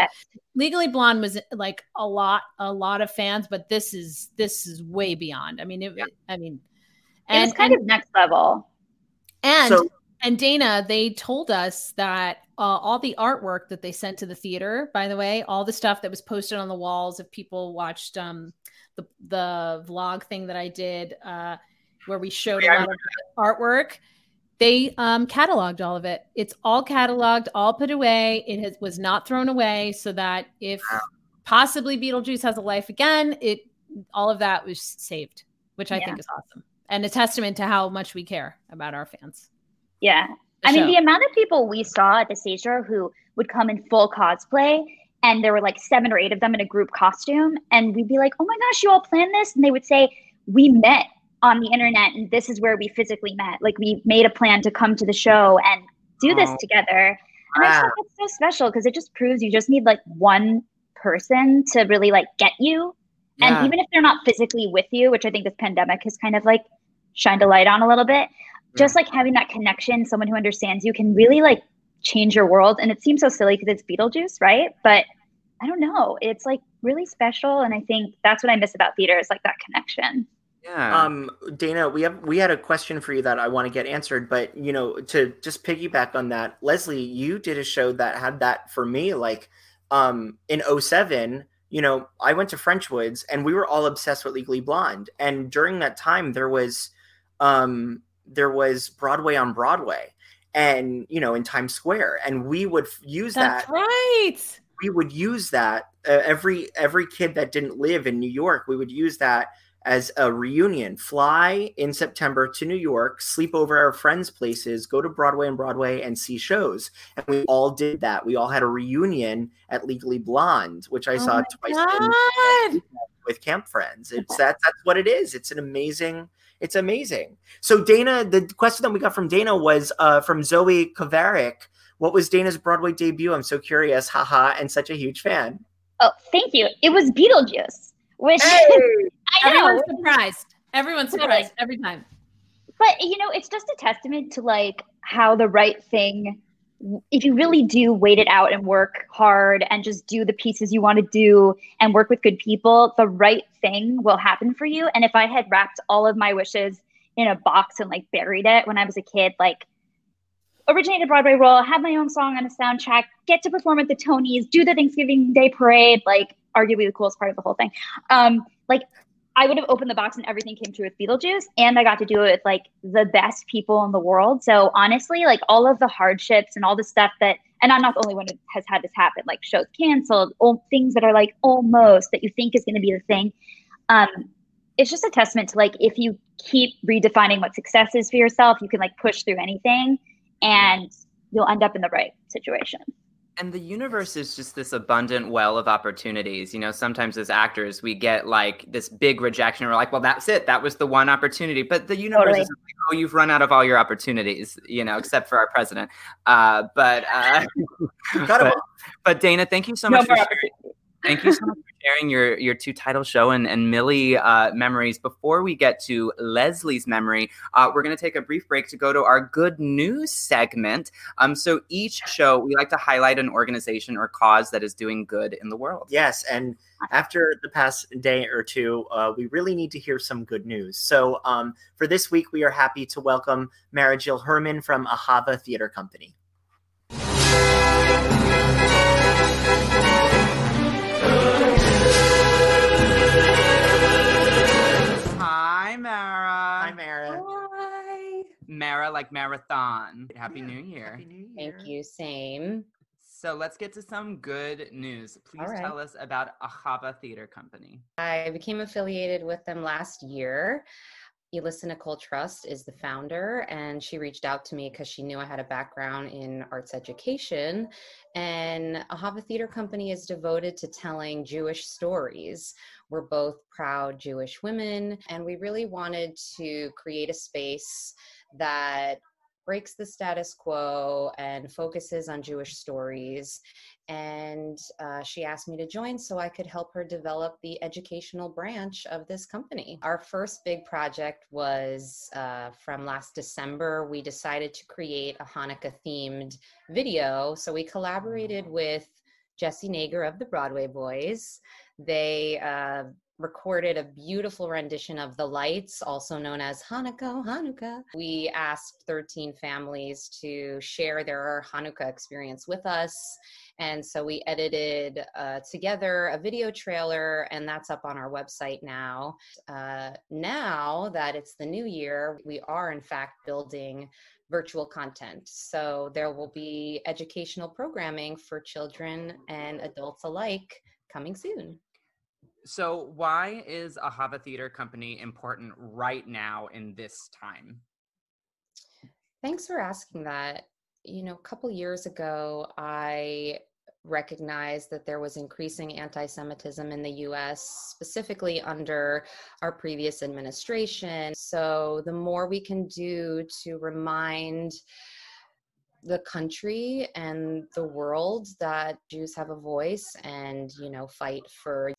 Legally Blonde was like a lot, a lot of fans, but this is, this is way beyond. I mean, it, yeah. I mean, and it's kind and, of next level. And, so- and Dana, they told us that uh, all the artwork that they sent to the theater, by the way, all the stuff that was posted on the walls, if people watched um, the, the vlog thing that I did uh, where we showed yeah, a lot of artwork, they um, cataloged all of it. It's all cataloged, all put away. It has, was not thrown away, so that if possibly Beetlejuice has a life again, it all of that was saved, which I yeah. think is awesome. And a testament to how much we care about our fans. Yeah. The I show. mean, the amount of people we saw at the stage show who would come in full cosplay, and there were like seven or eight of them in a group costume. And we'd be like, oh my gosh, you all planned this? And they would say, we met on the internet, and this is where we physically met. Like, we made a plan to come to the show and do this oh, together. And wow. I just thought that's so special, because it just proves you just need like one person to really like get you. Yeah. And even if they're not physically with you, which I think this pandemic has kind of like shined a light on a little bit, yeah. just like having that connection, someone who understands you, can really like change your world. And it seems so silly because it's Beetlejuice, right? But I don't know. It's like really special. And I think that's what I miss about theater, is like that connection. Yeah. Um, Dana, we have we had a question for you that I want to get answered, but you know, to just piggyback on that, Leslie, you did a show that had that for me. Like, um, in oh seven, you know, I went to Frenchwoods and we were all obsessed with Legally Blonde. And during that time, there was um, there was Broadway on Broadway and, you know, in Times Square. And we would use That's that. Right. We would use that. Uh, every every kid that didn't live in New York, we would use that as a reunion. Fly in September to New York, sleep over our friends' places, go to Broadway and Broadway and see shows. And we all did that. We all had a reunion at Legally Blonde, which I oh saw twice in, with camp friends. It's that, that's what it is. It's an amazing, it's amazing. So Dana, the question that we got from Dana was uh, from Zoe Kovarik. What was Dana's Broadway debut? I'm so curious. Haha. And such a huge fan. Oh, thank you. It was Beetlejuice, which hey! I Everyone's know. surprised. Everyone's surprised every time. But, you know, it's just a testament to, like, how the right thing, if you really do wait it out and work hard and just do the pieces you want to do and work with good people, the right thing will happen for you. And if I had wrapped all of my wishes in a box and, like, buried it when I was a kid, like, originate a Broadway role, have my own song on a soundtrack, get to perform at the Tonys, do the Thanksgiving Day parade, like, arguably the coolest part of the whole thing. Um, like, I would have opened the box and everything came true with Beetlejuice, and I got to do it with, like, the best people in the world. So honestly, like, all of the hardships and all the stuff that, and I'm not the only one who has had this happen, like shows canceled, all things that are like almost that you think is going to be the thing. Um, it's just a testament to, like, if you keep redefining what success is for yourself, you can, like, push through anything and you'll end up in the right situation. And the universe is just this abundant well of opportunities. You know, sometimes as actors, we get, like, this big rejection. We're like, well, that's it. That was the one opportunity. But the universe totally. is like, oh, you've run out of all your opportunities, you know, except for our president. Uh, but, uh, but, but Dana, thank you so much no for sharing. Thank you so much for sharing your, your two title show and, and Millie uh, memories. Before we get to Leslie's memory, uh, we're going to take a brief break to go to our good news segment. Um, so each show, we like to highlight an organization or cause that is doing good in the world. Yes, and after the past day or two, uh, we really need to hear some good news. So um, for this week, we are happy to welcome Mara Jill Herman from Ahava Theatre Company. Hi, Mara. Hi, Mara. Hi. Mara, like marathon. Happy yeah. New Year. Happy New Year. Thank you. Same. So let's get to some good news. Please right. tell us about Ahava Theatre Company. I became affiliated with them last year. Elissa Nicole Trust is the founder, and she reached out to me because she knew I had a background in arts education. And Ahava Theatre Company is devoted to telling Jewish stories. We're both proud Jewish women, and we really wanted to create a space that breaks the status quo and focuses on Jewish stories. And uh, she asked me to join so I could help her develop the educational branch of this company. Our first big project was uh, from last December. We decided to create a Hanukkah-themed video. So we collaborated with Jesse Nager of the Broadway Boys. They uh, recorded a beautiful rendition of The Lights, also known as Hanukkah, Hanukkah. We asked thirteen families to share their Hanukkah experience with us. And so we edited uh, together a video trailer, and that's up on our website now. Uh, now that it's the new year, we are in fact building virtual content. So there will be educational programming for children and adults alike coming soon. So why is Ahava Theatre Company important right now in this time? Thanks for asking that. You know, a couple years ago, I recognized that there was increasing anti-Semitism in the U S, specifically under our previous administration. So the more we can do to remind the country and the world that Jews have a voice and, you know, fight for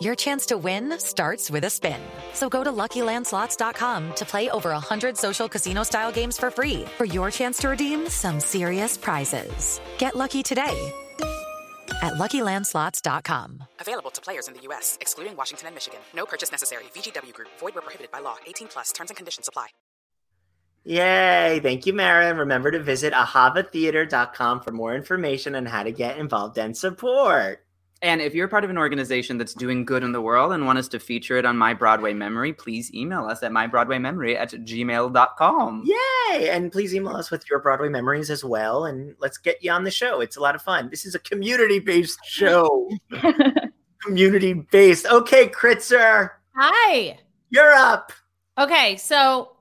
your chance to win starts with a spin. So go to Lucky Land Slots dot com to play over one hundred social casino-style games for free for your chance to redeem some serious prizes. Get lucky today at Lucky Land Slots dot com. Available to players in the U S, excluding Washington and Michigan. No purchase necessary. V G W Group. Void where prohibited by law. eighteen plus. Terms and conditions apply. Yay. Thank you, Mara. And remember to visit ahava theater dot com for more information on how to get involved and support. And if you're part of an organization that's doing good in the world and want us to feature it on My Broadway Memory, please email us at my broadway memory at gmail dot com. Yay! And please email us with your Broadway memories as well, and let's get you on the show. It's a lot of fun. This is a community-based show. Community-based. Okay, Kritzer. Hi. You're up. Okay, so...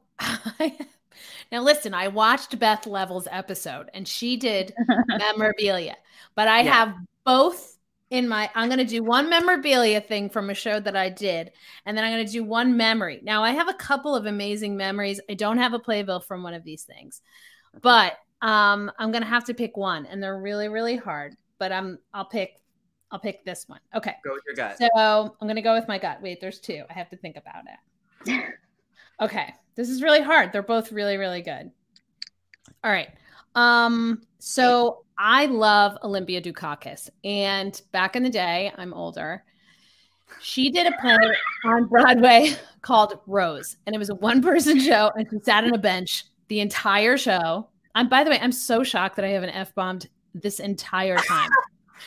Now, listen, I watched Beth Level's episode, and she did memorabilia. But I yeah. have both... In my, I'm going to do one memorabilia thing from a show that I did, and then I'm going to do one memory. Now, I have a couple of amazing memories. I don't have a playbill from one of these things, but um, I'm going to have to pick one, and they're really, really hard. But I'm, I'll pick, I'll pick this one. Okay, go with your gut. So I'm going to go with my gut. Wait, there's two. I have to think about it. Okay, this is really hard. They're both really, really good. All right. Um, so I love Olympia Dukakis, and back in the day, I'm older. She did a play on Broadway called Rose, and it was a one person show, and she sat on a bench the entire show. And by the way, I'm so shocked that I haven't F-bombed this entire time.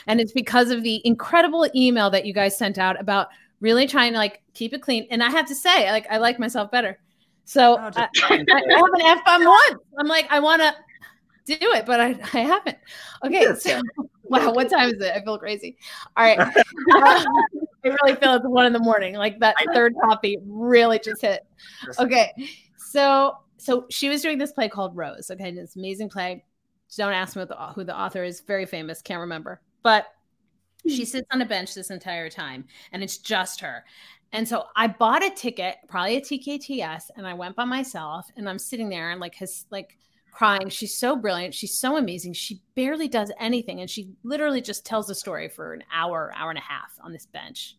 And it's because of the incredible email that you guys sent out about really trying to like keep it clean. And I have to say, like, I like myself better. So oh, I, I, I haven't F-bombed once. I'm like, I want to do it, but I, I haven't. Okay, so wow, what time is it? I feel crazy. All right. I really feel it's one in the morning. Like that third coffee really just hit. Okay, so so she was doing this play called Rose. Okay, this amazing play. Don't ask me what the, who the author is. Very famous. Can't remember. But she sits on a bench this entire time, and it's just her. And so I bought a ticket, probably a T K T S, and I went by myself, and I'm sitting there and like his like. crying. She's so brilliant. She's so amazing. She barely does anything. And she literally just tells the story for an hour, hour and a half on this bench.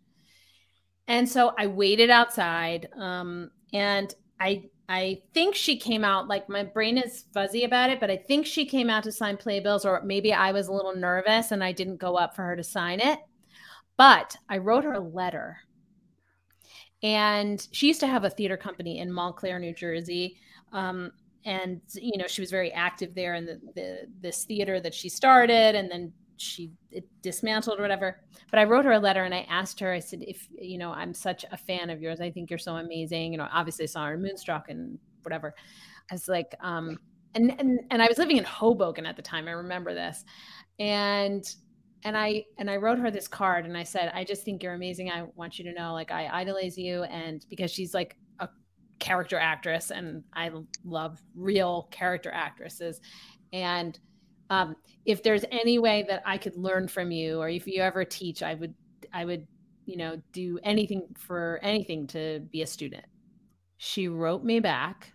And so I waited outside. Um, and I, I think she came out, like my brain is fuzzy about it, but I think she came out to sign playbills, or maybe I was a little nervous and I didn't go up for her to sign it, but I wrote her a letter. And she used to have a theater company in Montclair, New Jersey. Um, And, you know, she was very active there in the, the this theater that she started, and then she it dismantled or whatever. But I wrote her a letter and I asked her, I said, if, you know, I'm such a fan of yours. I think you're so amazing. You know, obviously I saw her in Moonstruck and whatever. I was like, um, and, and, and I was living in Hoboken at the time. I remember this. And, and I, and I wrote her this card and I said, I just think you're amazing. I want you to know, like, I idolize you. And because she's like a character actress, and I love real character actresses. And um, if there's any way that I could learn from you, or if you ever teach, I would, I would, you know, do anything for anything to be a student. She wrote me back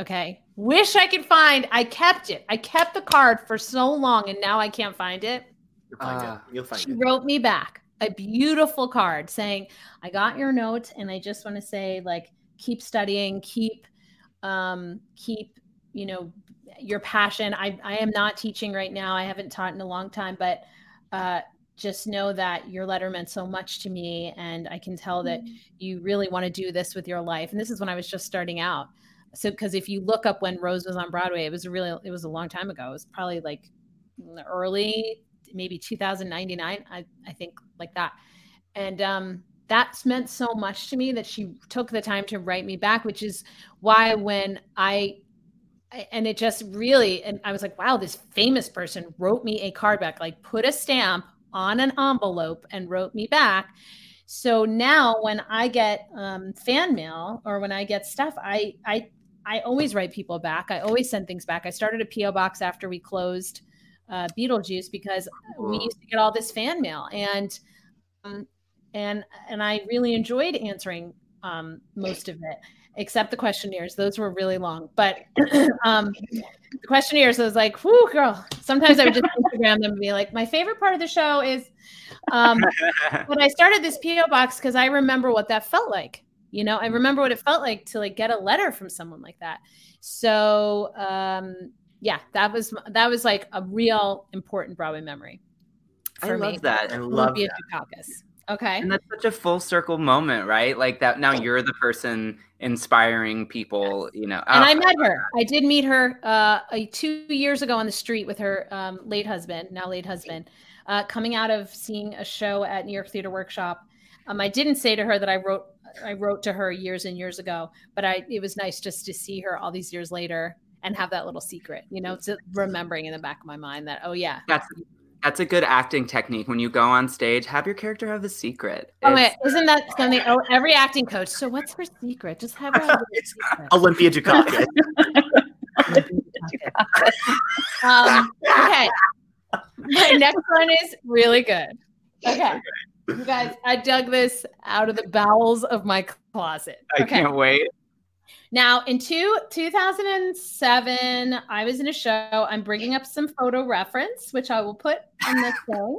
Okay. Wish I could find. I kept it. I kept the card for so long, and now I can't find it. You'll find uh, it. You'll find she it. She wrote me back a beautiful card saying, "I got your note, and I just want to say, like, keep studying, keep, um, keep, you know, your passion. I, I am not teaching right now. I haven't taught in a long time, but uh, just know that your letter meant so much to me, and I can tell that you really want to do this with your life." And this is when I was just starting out. So, because if you look up when Rose was on Broadway, it was really, it was a long time ago. It was probably like early, maybe two thousand ninety-nine, I, I think, like that. And um, that's meant so much to me that she took the time to write me back, which is why when I, and it just really, and I was like, wow, this famous person wrote me a card back, like put a stamp on an envelope and wrote me back. So now when I get um, fan mail or when I get stuff, I, I, I always write people back. I always send things back. I started a P O box after we closed uh, Beetlejuice because we used to get all this fan mail, and, um, and, and I really enjoyed answering um, most of it, except the questionnaires. Those were really long, but um, the questionnaires, I was like, whoo, girl, sometimes I would just Instagram them and be like, my favorite part of the show is, um, when I started this P O box, cause I remember what that felt like, you know, I remember what it felt like to like get a letter from someone like that. So um, yeah, that was, that was like a real important Broadway memory for I me. Love that. I love that. Dukakis. Okay. And that's such a full circle moment, right? Like that now you're the person inspiring people, you know. And oh, I met her. I did meet her uh, two years ago on the street with her um, late husband, now late husband, uh, coming out of seeing a show at New York Theater Workshop. Um, I didn't say to her that I wrote I wrote to her years and years ago, but I it was nice just to see her all these years later and have that little secret, you know, to remembering in the back of my mind that, oh, yeah. That's That's a good acting technique. When you go on stage, have your character have a secret. Oh, wait, isn't that something? Oh, every acting coach. So what's her secret? Just have her. Have her it's secret. Olympia Dukakis. um, okay. My next one is really good. Okay. You guys, I dug this out of the bowels of my closet. I okay. can't wait. Now, in two, two thousand seven, I was in a show. I'm bringing up some photo reference, which I will put in the thing,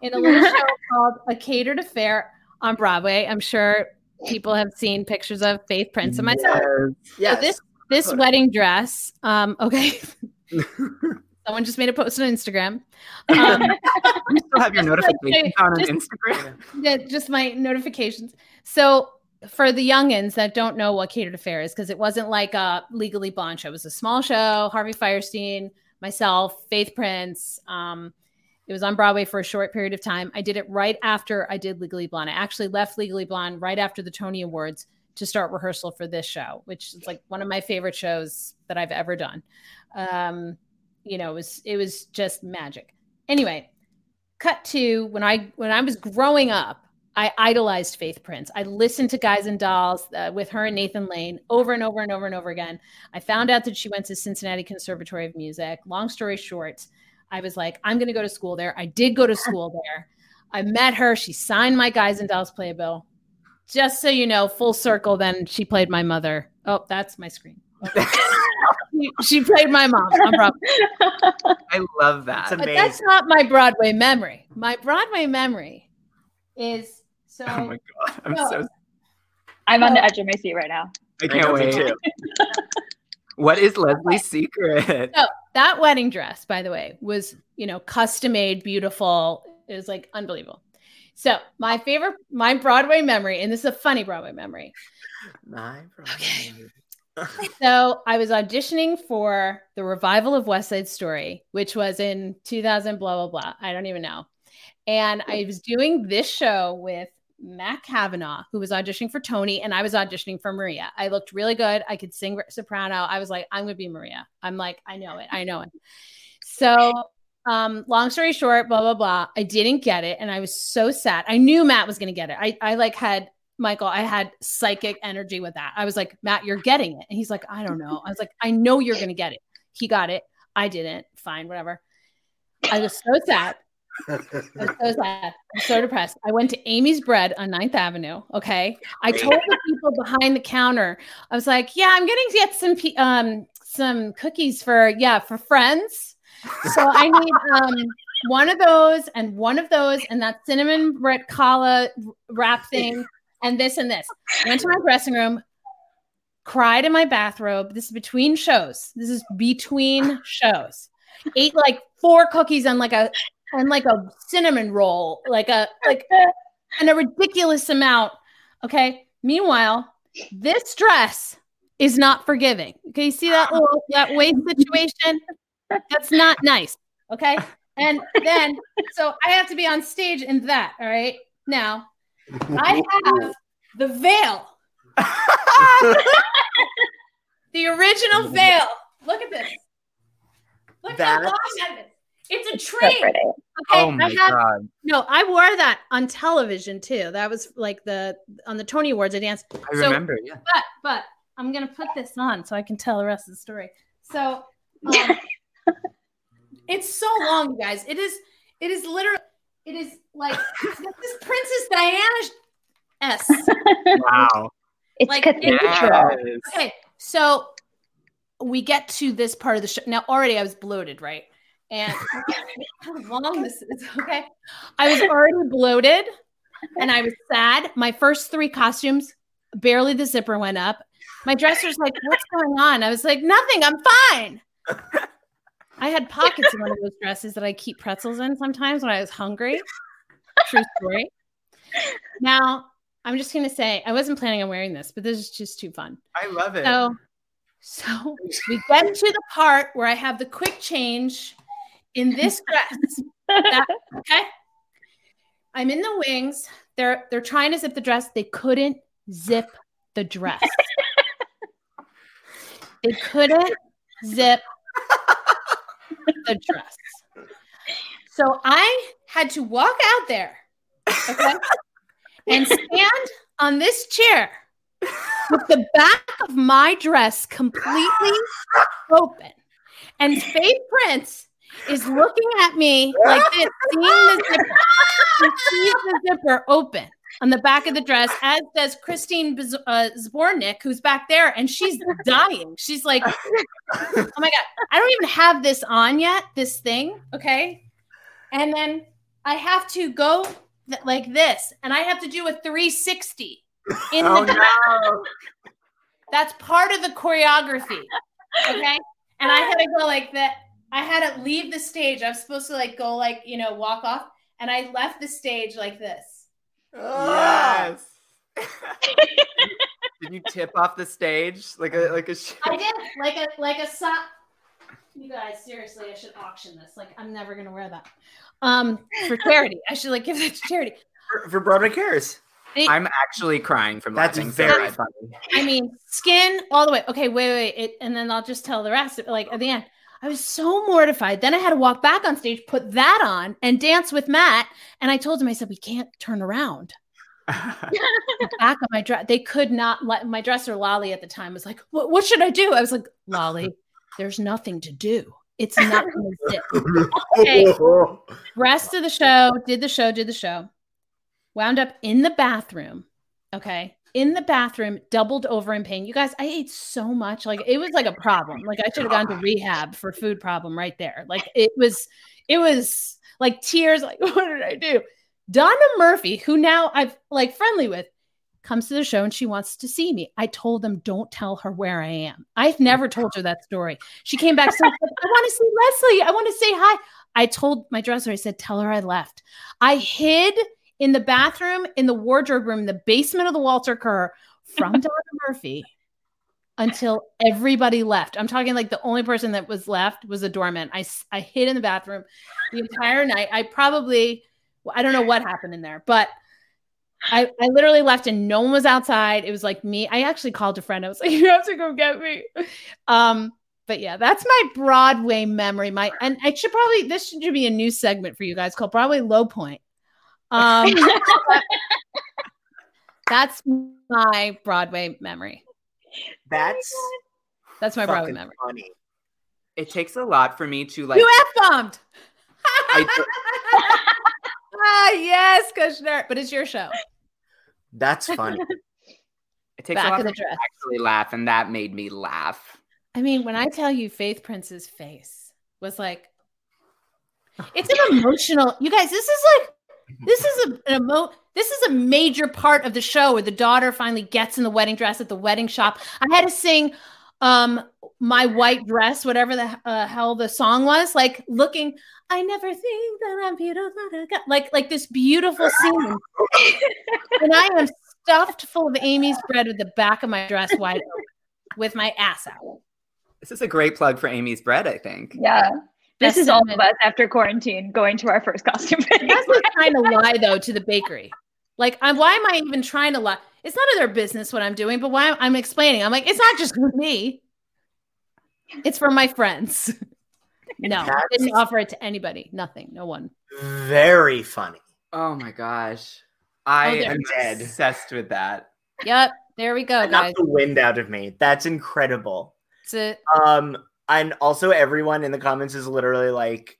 in a little show called A Catered Affair on Broadway. I'm sure people have seen pictures of Faith Prince and myself. Yes. yes. So this this photo. Wedding dress, um, okay. Someone just made a post on Instagram. Um, you still have your notifications on just, Instagram. Yeah, just my notifications. So, for the youngins that don't know what Catered Affair is, because it wasn't like a Legally Blonde show. It was a small show, Harvey Fierstein, myself, Faith Prince. Um, it was on Broadway for a short period of time. I did it right after I did Legally Blonde. I actually left Legally Blonde right after the Tony Awards to start rehearsal for this show, which is like one of my favorite shows that I've ever done. Um, you know, it was, it was just magic. Anyway, cut to when I, when I was growing up, I idolized Faith Prince. I listened to Guys and Dolls uh, with her and Nathan Lane over and over and over and over again. I found out that she went to Cincinnati Conservatory of Music. Long story short, I was like, I'm going to go to school there. I did go to school there. I met her. She signed my Guys and Dolls playbill. Just so you know, full circle, then she played my mother. Oh, that's my screen. Okay. She played my mom. I'm probably. I love that. But that's not my Broadway memory. My Broadway memory is... So, oh my God, I'm so, so I'm so, on the edge of my seat right now. I can't I wait. Too. What is Leslie's secret? So that wedding dress, by the way, was, you know, custom made, beautiful. It was like unbelievable. So my favorite, my Broadway memory, and this is a funny Broadway memory. My Broadway okay. memory. So I was auditioning for the revival of West Side Story, which was in two thousand, blah, blah, blah. I don't even know. And I was doing this show with Matt Cavanaugh, who was auditioning for Tony, and I was auditioning for Maria. I looked really good. I could sing soprano. I was like, I'm going to be Maria. I'm like, I know it. I know it. So um, long story short, blah, blah, blah. I didn't get it. And I was so sad. I knew Matt was going to get it. I, I like had Michael, I had psychic energy with that. I was like, Matt, you're getting it. And he's like, I don't know. I was like, I know you're going to get it. He got it. I didn't. Fine, whatever. I was so sad. I'm so sad. I'm so depressed. I went to Amy's Bread on ninth avenue. Okay. I told the people behind the counter, I was like, yeah, I'm going to get some, um, some cookies for, yeah, for friends. So I need um, one of those and one of those and that cinnamon bread challah wrap thing and this and this. Went to my dressing room, cried in my bathrobe. This is between shows. This is between shows. Ate like four cookies and like a and like a cinnamon roll, like a like and a ridiculous amount. Okay. Meanwhile, this dress is not forgiving. Okay, you see that little that waist situation? That's not nice. Okay. And then so I have to be on stage in that. All right. Now I have the veil. The original veil. Look at this. Look That's how long that is. It's a tree. So okay. Oh my I have, God. No, I wore that on television too. That was like the on the Tony Awards I danced. I so, remember, yeah. But but I'm gonna put this on so I can tell the rest of the story. So um, it's so long, you guys. It is it is literally it is like this is Princess Diana-esque. Wow. It's like, cathedral. It, okay, so we get to this part of the show. Now, already I was bloated, right? And how long this is, okay? I was already bloated and I was sad. My first three costumes, barely the zipper went up. My dresser's like, what's going on? I was like, nothing, I'm fine. I had pockets in one of those dresses that I keep pretzels in sometimes when I was hungry. True story. Now, I'm just going to say, I wasn't planning on wearing this, but this is just too fun. I love it. So, So we get to the part where I have the quick change in this dress. That, okay. I'm in the wings. They're they're trying to zip the dress. They couldn't zip the dress. They couldn't zip the dress. So I had to walk out there, okay, and stand on this chair with the back of my dress completely open. And Faith Prince is looking at me like this, seeing the zipper. She sees the zipper open on the back of the dress, as does Christine Biz- uh, Zbornik, who's back there, and she's dying. She's like, oh my God, I don't even have this on yet, this thing, okay? And then I have to go th- like this, and I have to do a three sixty. In oh, the no. That's part of the choreography, okay? And I had to go like that. I had to leave the stage. I was supposed to like go like, you know, walk off, and I left the stage like this. Oh. Yes. Did you tip off the stage like a like a? Sh- I did like a like a so- You guys, seriously, I should auction this. Like, I'm never gonna wear that um for charity. I should like give that to charity for, for Broadway Cares. It, I'm actually crying from laughing. That's very funny. I mean, skin all the way. Okay, wait, wait. It, and then I'll just tell the rest. Like at the end, I was so mortified. Then I had to walk back on stage, put that on, and dance with Matt. And I told him, I said, we can't turn around. Back on my dress. They could not let my dresser Lolly at the time was like, what, what should I do? I was like, Lolly, there's nothing to do. It's not going to zip. Okay. Rest of the show, did the show, did the show. Wound up in the bathroom, okay? In the bathroom, doubled over in pain. You guys, I ate so much. Like, it was like a problem. Like, I should have gone to rehab for food problem right there. Like, it was, it was like tears. Like, what did I do? Donna Murphy, who now I've like friendly with, comes to the show and she wants to see me. I told them, don't tell her where I am. I've never told her that story. She came back, so I want to see Leslie. I want to say hi. I told my dresser, I said, tell her I left. I hid in the bathroom, in the wardrobe room, in the basement of the Walter Kerr from Donna Murphy until everybody left. I'm talking like the only person that was left was a doorman. I, I hid in the bathroom the entire night. I probably, I don't know what happened in there, but I, I literally left and no one was outside. It was like me. I actually called a friend. I was like, you have to go get me. Um, but yeah, that's my Broadway memory. My, and I should probably, this should be a new segment for you guys called Broadway Low Point. Um, that's my Broadway memory. That's that's my Broadway memory. Funny. It takes a lot for me to like. You F-bombed. Ah, yes, Kushner. But it's your show. That's funny. It takes Back a lot of to actually laugh, and that made me laugh. I mean, when I tell you Faith Prince's face was like, it's an emotional, you guys, this is like, this is a, an emo, this is a major part of the show where the daughter finally gets in the wedding dress at the wedding shop. I had to sing um, My White Dress, whatever the uh, hell the song was, like looking, I never think that I'm beautiful. Like, like this beautiful scene. And I am stuffed full of Amy's bread with the back of my dress wide open with my ass out. This is a great plug for Amy's bread, I think. Yeah. This That's is all of us after quarantine going to our first costume. That's like trying to lie though to the bakery. Like, I'm, why am I even trying to lie? It's none of their business what I'm doing, but why I'm, I'm explaining. I'm like, it's not just for me. It's for my friends. No, That's I didn't offer it to anybody. Nothing. No one. Very funny. Oh my gosh. I oh, am dead. Obsessed with that. Yep. There we go, guys. Knocked the wind out of me. That's incredible. It's a- um. And also everyone in the comments is literally like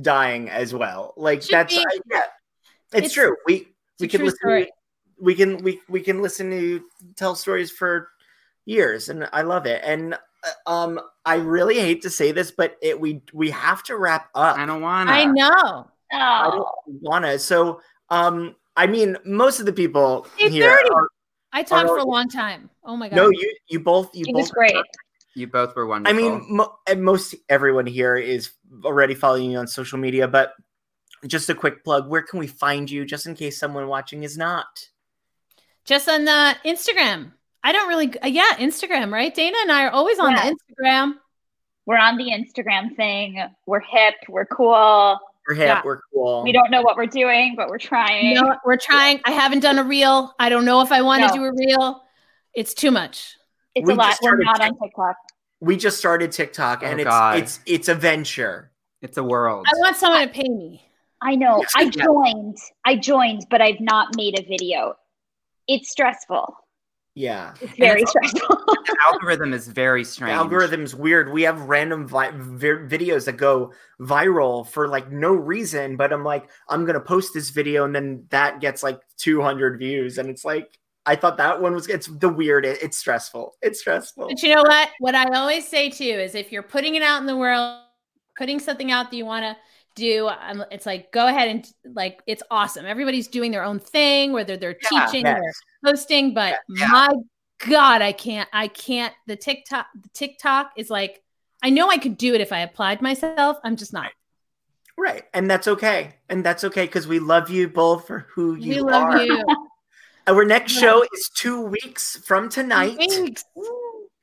dying as well. Like Should that's, I, yeah, it's, it's true. We, we can listen, to, we can, we, we can listen to tell stories for years and I love it. And, um, I really hate to say this, but it, we, we have to wrap up. I don't want to. I know. Oh. I don't want to. So, um, I mean, most of the people here. Are, I talked are, for a long time. Oh my God. No, you, you both, you it both. It's great. Talk. You both were wonderful. I mean, mo- most everyone here is already following you on social media, but just a quick plug. Where can we find you just in case someone watching is not? Just on the Instagram. I don't really. Uh, yeah, Instagram, right? Dana and I are always on yeah. the Instagram. We're on the Instagram thing. We're hip. We're cool. We're hip. Yeah. We're cool. We don't know what we're doing, but we're trying. No, we're trying. Yeah. I haven't done a reel. I don't know if I want to no. do a reel. It's too much. It's we a lot. We're not on TikTok. We just started TikTok, oh, and it's God. it's it's a venture. It's a world. I want someone I, to pay me. I know. I joined. I joined, but I've not made a video. It's stressful. Yeah, it's very it's, stressful. The algorithm is very strange. The algorithm's weird. We have random vi- vi- videos that go viral for like no reason, but I'm like, I'm gonna post this video, and then that gets like two hundred views, and it's like. I thought that one was, it's the weird, it, it's stressful. It's stressful. But you know what? What I always say too is if you're putting it out in the world, putting something out that you want to do, it's like, go ahead and like, it's awesome. Everybody's doing their own thing, whether they're yeah, teaching yes. or hosting, but yeah. my God, I can't, I can't, the TikTok, the TikTok is like, I know I could do it if I applied myself. I'm just not. Right. And that's okay. And that's okay. Cause we love you both for who you we love are. You. Our next show is two weeks from tonight, Thanks.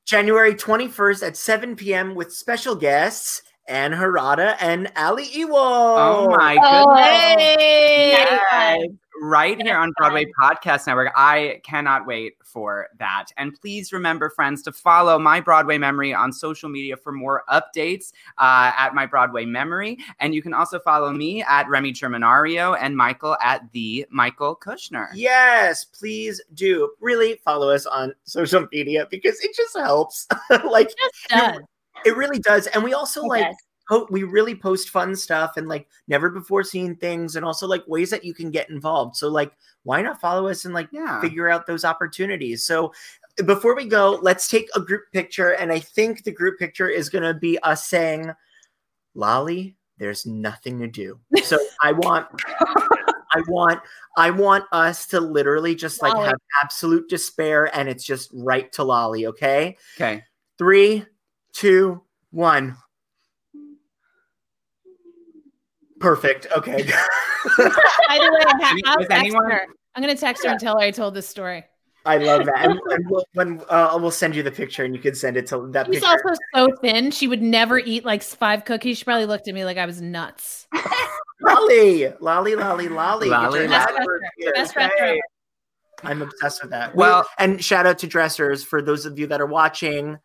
January twenty-first at seven p.m. with special guests Anne Harada and Ali Ewo. Oh, my goodness. Oh. Yes. Right here on Broadway Podcast Network. I cannot wait for that. And please remember, friends, to follow My Broadway Memory on social media for more updates uh, at My Broadway Memory. And you can also follow me at Remy Germanario and Michael at The Michael Kushner. Yes, please do. Really follow us on social media because it just helps. Like, it, does. it really does. And we also it like... Does. We really post fun stuff and like never before seen things and also like ways that you can get involved. So like, why not follow us and like yeah. figure out those opportunities? So before we go, let's take a group picture. And I think the group picture is going to be us saying, Lolly, there's nothing to do. So I want, I want, I want us to literally just Lolly. Like have absolute despair and it's just right to Lolly. Okay. Okay. Three, two, one. Perfect. Okay. By the way, I'm, I'll text anyone? her. I'm going to text her yeah. and tell her I told this story. I love that. And, and we'll, when, uh, we'll send you the picture and you can send it to that She's picture. She's also so thin. She would never eat like five cookies. She probably looked at me like I was nuts. Lolly. Lolly, lolly, lolly. Lolly, Best dresser. Best dresser ever. I'm obsessed with that. Well, and shout out to dressers for those of you that are watching.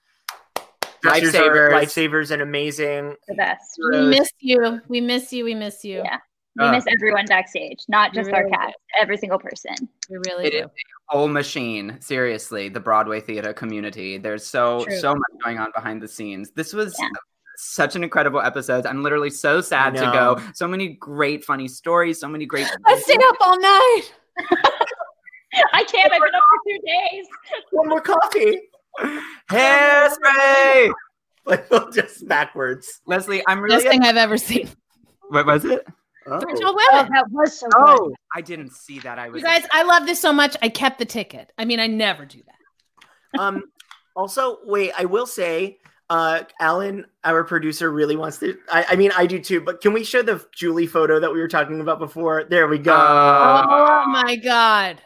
Lifesavers, lifesavers, and amazing. The best. We miss you. We miss you. We miss you. Yeah, we uh, miss everyone backstage, not just really our cast. Do. Every single person. We really it do. Is a whole machine. Seriously, the Broadway theater community. There's so True. so much going on behind the scenes. This was. Yeah. such an incredible episode. I'm literally so sad to go. So many great funny stories. So many great. I stayed up all night. I can't. I've been up for two days. One more coffee. Hairspray. Like just backwards. Leslie, I'm really best thing I've ever seen. What was it? Oh. Original Women. Oh, that was so oh, good. I didn't see that. I was You guys, I love this so much. I kept the ticket. I mean, I never do that. Um, also, wait, I will say, uh, Alan, our producer, really wants to. I, I mean, I do too, but can we show the Julie photo that we were talking about before? There we go. Uh, oh my God.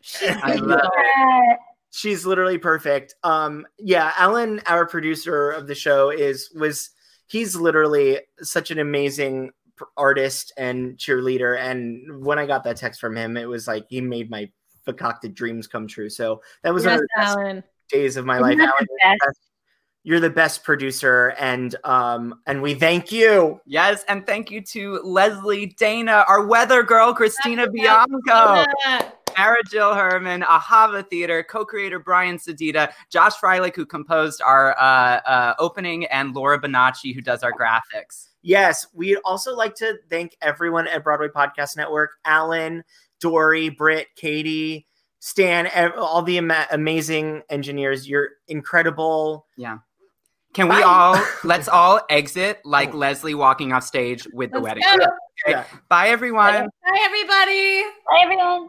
She's I love it. She's literally perfect. Um, yeah, Alan, our producer of the show, is was he's literally such an amazing artist and cheerleader. And when I got that text from him, it was like he made my concocted dreams come true. So that was yes, one of the best Alan. days of my life. Alan, the you're, the you're the best producer, and um, and we thank you. Yes, and thank you to Leslie, Dana, our weather girl, Christina Bianco. Dana. Mara Jill Herman, Ahava Theater, co-creator Brian Sedita, Josh Freilich, who composed our uh, uh, opening, and Laura Bonacci, who does our graphics. Yes, we'd also like to thank everyone at Broadway Podcast Network, Alan, Dory, Britt, Katie, Stan, all the ama- amazing engineers. You're incredible. Yeah. Can we Bye. all, let's all exit like Leslie walking off stage with let's the wedding. Okay. Yeah. Bye, everyone. Bye, everybody. Bye, everyone.